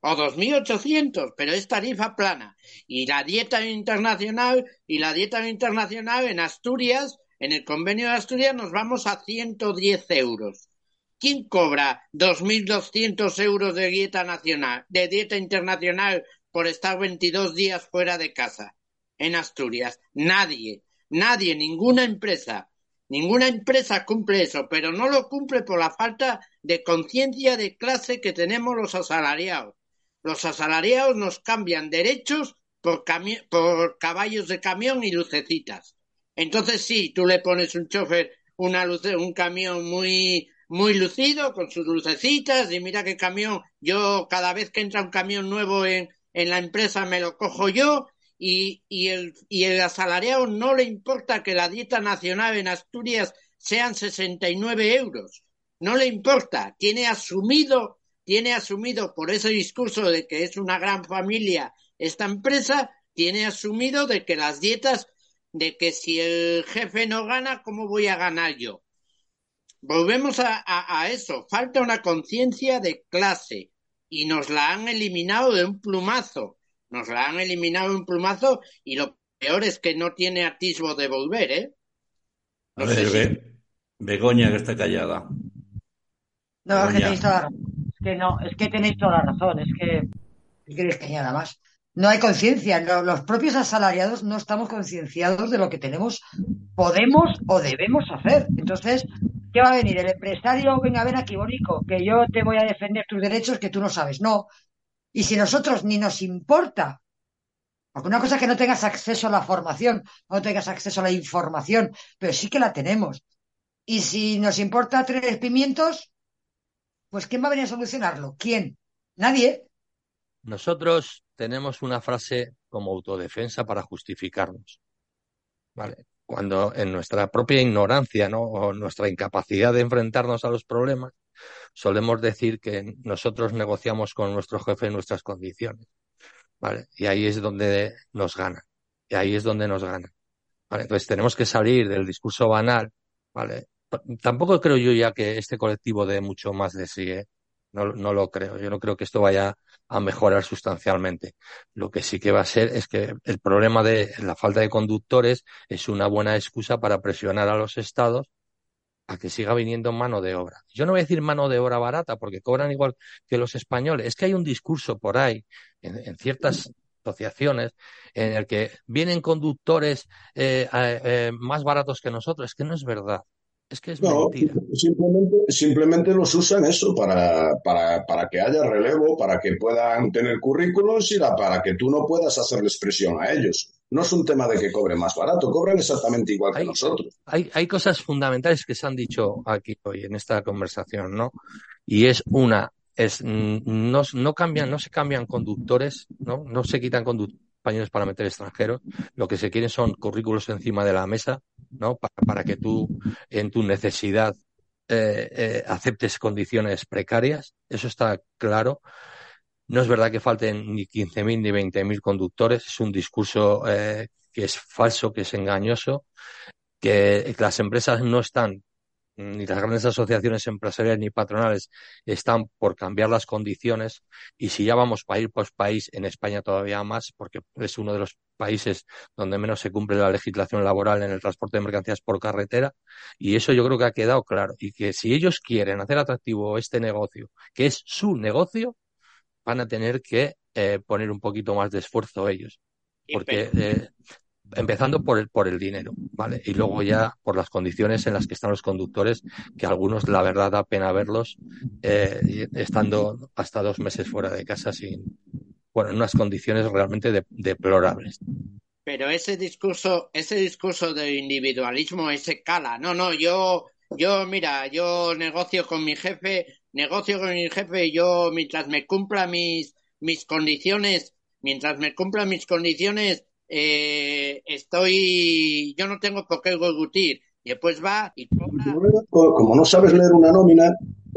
O dos mil ochocientos, pero es tarifa plana. Y la dieta internacional, y la dieta internacional en Asturias, en el convenio de Asturias nos vamos a ciento diez euros. ¿Quién cobra dos mil doscientos euros de dieta nacional, de dieta internacional por estar veintidós días fuera de casa en Asturias? Nadie, nadie, ninguna empresa. Ninguna empresa cumple eso, pero no lo cumple por la falta de conciencia de clase que tenemos los asalariados. Los asalariados nos cambian derechos por, cami- por caballos de camión y lucecitas. Entonces sí, tú le pones un chofer una luce- un camión muy... muy lucido, con sus lucecitas, y mira qué camión, yo cada vez que entra un camión nuevo en, en la empresa me lo cojo yo, y, y, el, y el asalariado no le importa que la dieta nacional en Asturias sean sesenta y nueve euros, no le importa, tiene asumido, tiene asumido por ese discurso de que es una gran familia esta empresa, tiene asumido de que las dietas, de que si el jefe no gana, ¿cómo voy a ganar yo? Volvemos a, a, a eso, falta una conciencia de clase y nos la han eliminado de un plumazo, nos la han eliminado de un plumazo y lo peor es que no tiene atisbo de volver, ¿eh? No a ver, si... Be... Begoña, que está callada. No, Begoña. Es que tenéis toda la razón, es que, no, es que tenéis toda la razón, es que... Es que, es que nada más. No hay conciencia, no, los propios asalariados no estamos concienciados de lo que tenemos, podemos o debemos hacer, entonces... ¿Qué va a venir? El empresario, venga, ven aquí, bonico, que yo te voy a defender tus derechos que tú no sabes. No. Y si nosotros ni nos importa, porque una cosa es que no tengas acceso a la formación, no tengas acceso a la información, pero sí que la tenemos. Y si nos importa tres pimientos, pues ¿quién va a venir a solucionarlo? ¿Quién? Nadie. Nosotros tenemos una frase como autodefensa para justificarnos. Vale. Cuando en nuestra propia ignorancia, ¿no?, o nuestra incapacidad de enfrentarnos a los problemas, solemos decir que nosotros negociamos con nuestro jefe nuestras condiciones, ¿vale? Y ahí es donde nos ganan, y ahí es donde nos ganan, ¿vale? Entonces tenemos que salir del discurso banal, ¿vale? Tampoco creo yo ya que este colectivo dé mucho más de sí, ¿eh? No, no lo creo, yo no creo que esto vaya a mejorar sustancialmente. Lo que sí que va a ser es que el problema de la falta de conductores es una buena excusa para presionar a los estados a que siga viniendo mano de obra. Yo no voy a decir mano de obra barata porque cobran igual que los españoles. Es que hay un discurso por ahí, en, en ciertas asociaciones, en el que vienen conductores eh, eh, más baratos que nosotros. Es que no es verdad. Es que es no, mentira. Simplemente, simplemente los usan eso para, para, para que haya relevo, para que puedan tener currículos y la, para que tú no puedas hacerles presión a ellos. No es un tema de que cobren más barato, cobran exactamente igual hay, que nosotros. Hay, hay cosas fundamentales que se han dicho aquí hoy en esta conversación, ¿no? Y es una, es no, no cambian, no se cambian conductores, ¿no? No se quitan conductores españoles para meter extranjeros, lo que se quieren son currículos encima de la mesa, ¿no? Para, para que tú, en tu necesidad, eh, eh, aceptes condiciones precarias, eso está claro. No es verdad que falten ni quince mil ni veinte mil conductores, es un discurso eh, que es falso, que es engañoso, que las empresas no están, ni las grandes asociaciones empresariales ni patronales están por cambiar las condiciones, y si ya vamos país por país, en España todavía más, porque es uno de los países donde menos se cumple la legislación laboral en el transporte de mercancías por carretera, y eso yo creo que ha quedado claro, y que si ellos quieren hacer atractivo este negocio, que es su negocio, van a tener que eh, poner un poquito más de esfuerzo ellos, porque... Eh, Empezando por el, por el dinero, ¿vale? Y luego ya por las condiciones en las que están los conductores, que algunos, la verdad, da pena verlos, eh, estando hasta dos meses fuera de casa sin, bueno, en unas condiciones realmente de, deplorables. Pero ese discurso, ese discurso de individualismo, ese cala. No, no, yo, yo, mira, yo negocio con mi jefe, negocio con mi jefe y yo, mientras me cumpla mis, mis condiciones, mientras me cumpla mis condiciones, Eh, eh, estoy, yo no tengo por qué discutir. Y después va y cobra. Como no sabes leer una nómina,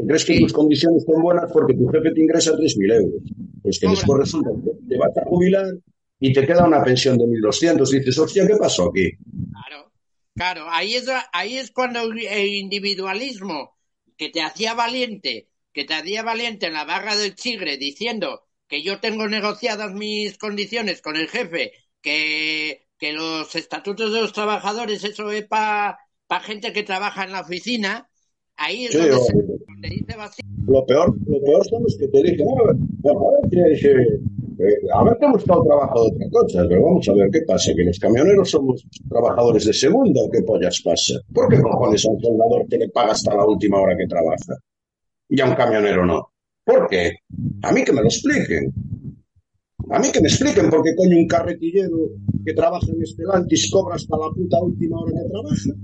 crees que sí. Tus condiciones son buenas porque tu jefe te ingresa tres mil euros. Pues que cobra. Después resulta que te vas a jubilar y te queda una pensión de mil doscientos. Dices, hostia, ¿qué pasó aquí? Claro, claro. Ahí es, ahí es cuando el individualismo que te hacía valiente, que te hacía valiente en la barra del Chigre diciendo que yo tengo negociadas mis condiciones con el jefe, que, que los estatutos de los trabajadores, eso es para... para gente que trabaja en la oficina, ahí es sí, donde, se, donde dice vacío. Lo peor, lo peor son los que te dicen, a ver, a ver, que, eh, a ver, te hemos buscado trabajo de otra cosa, pero vamos a ver qué pasa, que los camioneros somos trabajadores de segunda, ¿o qué pollas pasa? ¿Por qué cojones a un soldador te le paga hasta la última hora que trabaja? Y a un camionero no. ¿Por qué? A mí que me lo expliquen. A mí que me expliquen por qué coño un carretillero que trabaja en Stellantis cobra hasta la puta última hora que trabaja.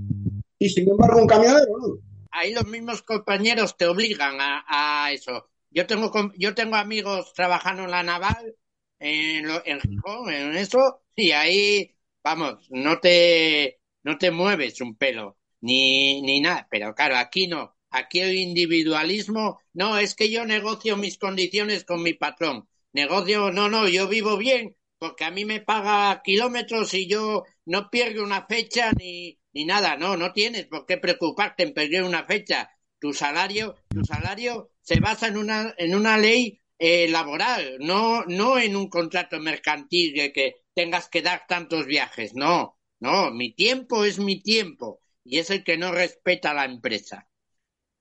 Y sin embargo un camionero, ¿no? Ahí los mismos compañeros te obligan a, a eso. Yo tengo yo tengo amigos trabajando en la naval, en, lo, en Gijón, en eso, y ahí, vamos, no te no te mueves un pelo, ni, ni nada. Pero claro, aquí no. Aquí el individualismo, no, es que yo negocio mis condiciones con mi patrón. Negocio, no, no, yo vivo bien, porque a mí me paga kilómetros y yo no pierdo una fecha ni... ni nada, no, no tienes por qué preocuparte en perder una fecha. Tu salario, tu salario se basa en una en una ley eh, laboral, no no en un contrato mercantil de que tengas que dar tantos viajes, no, no, mi tiempo es mi tiempo y es el que no respeta la empresa.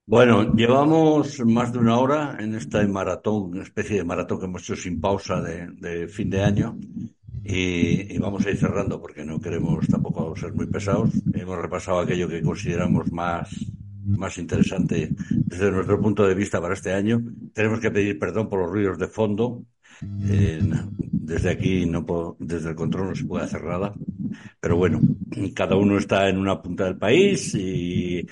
Bueno, llevamos más de una hora en esta maratón, una especie de maratón que hemos hecho sin pausa de, de fin de año. Y, y vamos a ir cerrando porque no queremos tampoco ser muy pesados. Hemos repasado aquello que consideramos más, más interesante desde nuestro punto de vista para este año. Tenemos que pedir perdón por los ruidos de fondo. Eh, desde aquí, no puedo, desde el control no se puede hacer nada. Pero bueno, cada uno está en una punta del país y,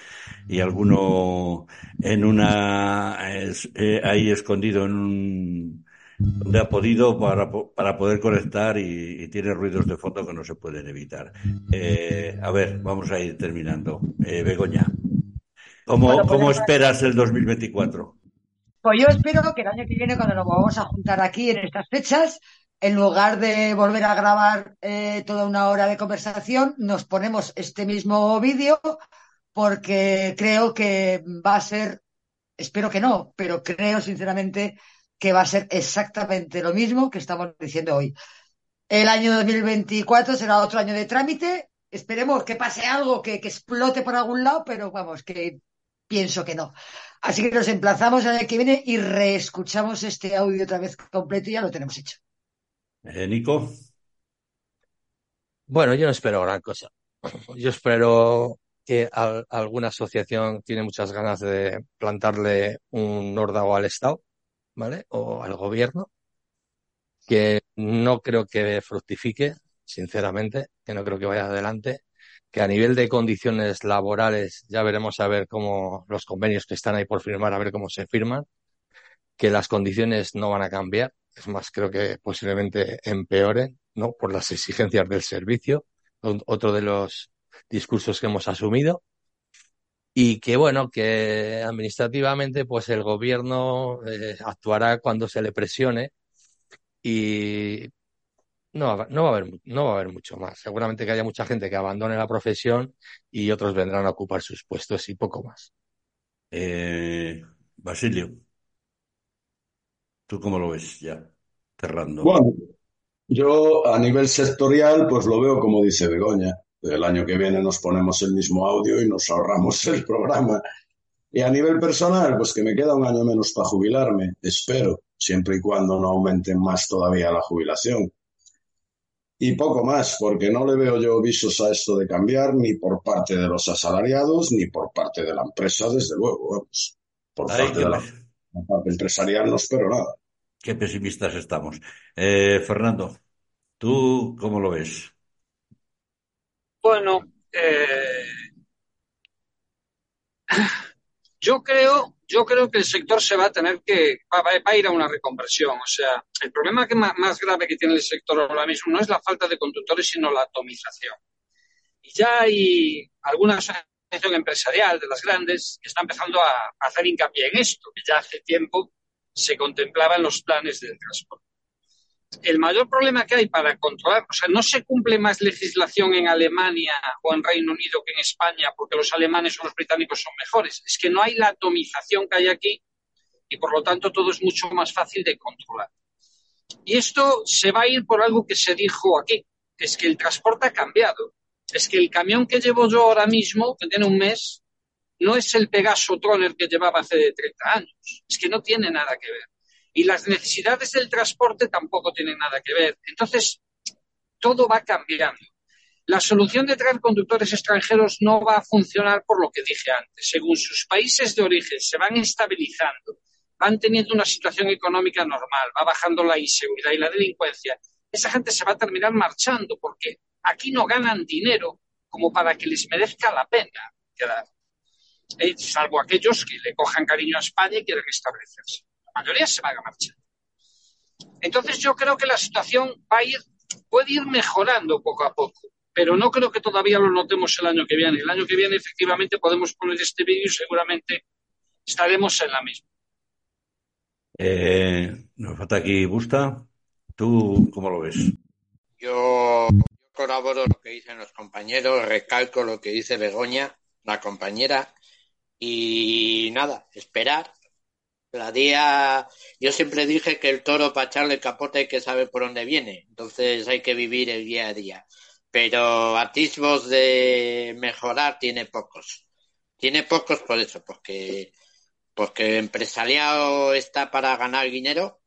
y alguno en una, es, eh, ahí escondido en un... donde ha podido para, para poder conectar y, y tiene ruidos de fondo que no se pueden evitar. Eh, a ver, vamos a ir terminando. Eh, Begoña, ¿cómo, bueno, pues, ¿cómo esperas el dos mil veinticuatro? Pues yo espero que el año que viene, cuando nos vamos a juntar aquí en estas fechas, en lugar de volver a grabar eh, toda una hora de conversación, nos ponemos este mismo vídeo porque creo que va a ser, espero que no, pero creo sinceramente... que va a ser exactamente lo mismo que estamos diciendo hoy. El año dos mil veinticuatro será otro año de trámite. Esperemos que pase algo, que, que explote por algún lado, pero vamos, que pienso que no. Así que nos emplazamos al año que viene y reescuchamos este audio otra vez completo y ya lo tenemos hecho. Eh, Nico. Bueno, yo no espero gran cosa. Yo espero que a, a alguna asociación tiene muchas ganas de plantarle un órdago al Estado, ¿vale? O al gobierno, que no creo que fructifique, sinceramente, que no creo que vaya adelante, que a nivel de condiciones laborales ya veremos a ver cómo los convenios que están ahí por firmar, a ver cómo se firman, que las condiciones no van a cambiar, es más, creo que posiblemente empeoren, ¿no? Por las exigencias del servicio, otro de los discursos que hemos asumido. Y que, bueno, que administrativamente pues el gobierno eh, actuará cuando se le presione y no, no va a haber, no va a haber mucho más. Seguramente que haya mucha gente que abandone la profesión y otros vendrán a ocupar sus puestos y poco más. Eh, Basilio, ¿tú cómo lo ves ya? Cerrando. Bueno, yo a nivel sectorial pues lo veo como dice Begoña. El año que viene nos ponemos el mismo audio y nos ahorramos el programa. Y a nivel personal, pues que me queda un año menos para jubilarme, espero, siempre y cuando no aumenten más todavía la jubilación. Y poco más, porque no le veo yo visos a esto de cambiar, ni por parte de los asalariados, ni por parte de la empresa, desde luego. Vamos. Por Ay, parte de la, la parte empresarial no espero nada. Qué pesimistas estamos. Eh, Fernando, ¿tú cómo lo ves? Bueno, eh, yo creo, yo creo que el sector se va a tener que, va, va a ir a una reconversión. O sea, el problema que más, más grave que tiene el sector ahora mismo no es la falta de conductores, sino la atomización. Y ya hay alguna asociación empresarial de las grandes que está empezando a, a hacer hincapié en esto, que ya hace tiempo se contemplaba en los planes del transporte. El mayor problema que hay para controlar, o sea, no se cumple más legislación en Alemania o en Reino Unido que en España porque los alemanes o los británicos son mejores. Es que no hay la atomización que hay aquí y, por lo tanto, todo es mucho más fácil de controlar. Y esto se va a ir por algo que se dijo aquí, que es que el transporte ha cambiado. Es que el camión que llevo yo ahora mismo, que tiene un mes, no es el Pegaso Troner que llevaba hace treinta años. Es que no tiene nada que ver. Y las necesidades del transporte tampoco tienen nada que ver. Entonces, todo va cambiando. La solución de traer conductores extranjeros no va a funcionar por lo que dije antes. Según sus países de origen se van estabilizando, van teniendo una situación económica normal, va bajando la inseguridad y la delincuencia. Esa gente se va a terminar marchando porque aquí no ganan dinero como para que les merezca la pena quedar. Eh, salvo aquellos que le cojan cariño a España y quieran establecerse. La mayoría se van a marchar. Entonces yo creo que la situación va a ir, puede ir mejorando poco a poco, pero no creo que todavía lo notemos el año que viene. El año que viene efectivamente podemos poner este vídeo y seguramente estaremos en la misma. Eh, nos falta aquí Busta. ¿Tú cómo lo ves? Yo, yo corroboro lo que dicen los compañeros, recalco lo que dice Begoña, la compañera, y nada, esperar. La D I A, yo siempre dije que el toro para echarle el capote hay que saber por dónde viene, entonces hay que vivir el día a día. Pero atisbos de mejorar tiene pocos. Tiene pocos por eso, porque, porque el empresariado está para ganar dinero,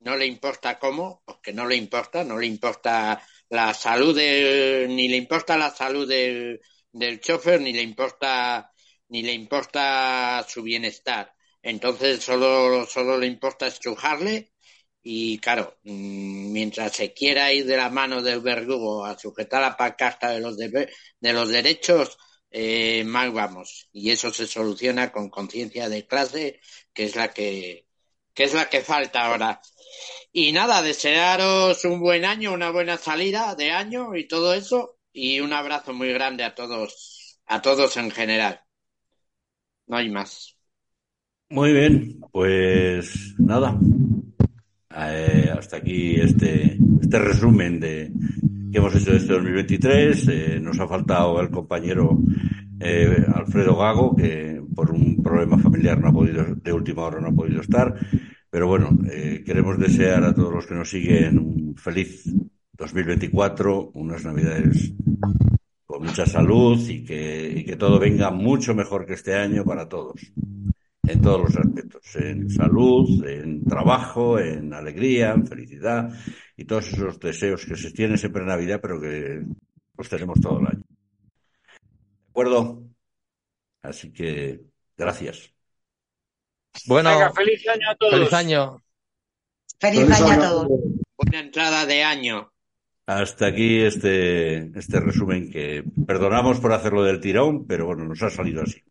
no le importa cómo, porque no le importa, no le importa la salud, del, ni le importa la salud del, del chofer, ni le importa, ni le importa su bienestar. Entonces solo, solo le importa estrujarle y, claro, mientras se quiera ir de la mano del verdugo a sujetar la pancarta de los, de, de los derechos, eh, mal vamos. Y eso se soluciona con conciencia de clase, que es la que, que es la que falta ahora. Y nada, desearos un buen año, una buena salida de año y todo eso. Y un abrazo muy grande a todos, a todos en general. No hay más. Muy bien, pues nada, eh, hasta aquí este este resumen de que hemos hecho de este dos mil veintitrés. Eh, nos ha faltado el compañero eh, Alfredo Gago, que por un problema familiar no ha podido, de última hora no ha podido estar, pero bueno, eh, queremos desear a todos los que nos siguen un feliz dos mil veinticuatro, unas Navidades con mucha salud y que, y que todo venga mucho mejor que este año para todos. En todos los aspectos, en salud, en trabajo, en alegría, en felicidad y todos esos deseos que se tienen siempre en Navidad, pero que los tenemos todo el año. ¿De acuerdo? Así que, gracias. Bueno, venga, feliz año a todos. Feliz año. Feliz, feliz año a todos. Buena entrada de año. Hasta aquí este, este resumen que perdonamos por hacerlo del tirón, pero bueno, nos ha salido así.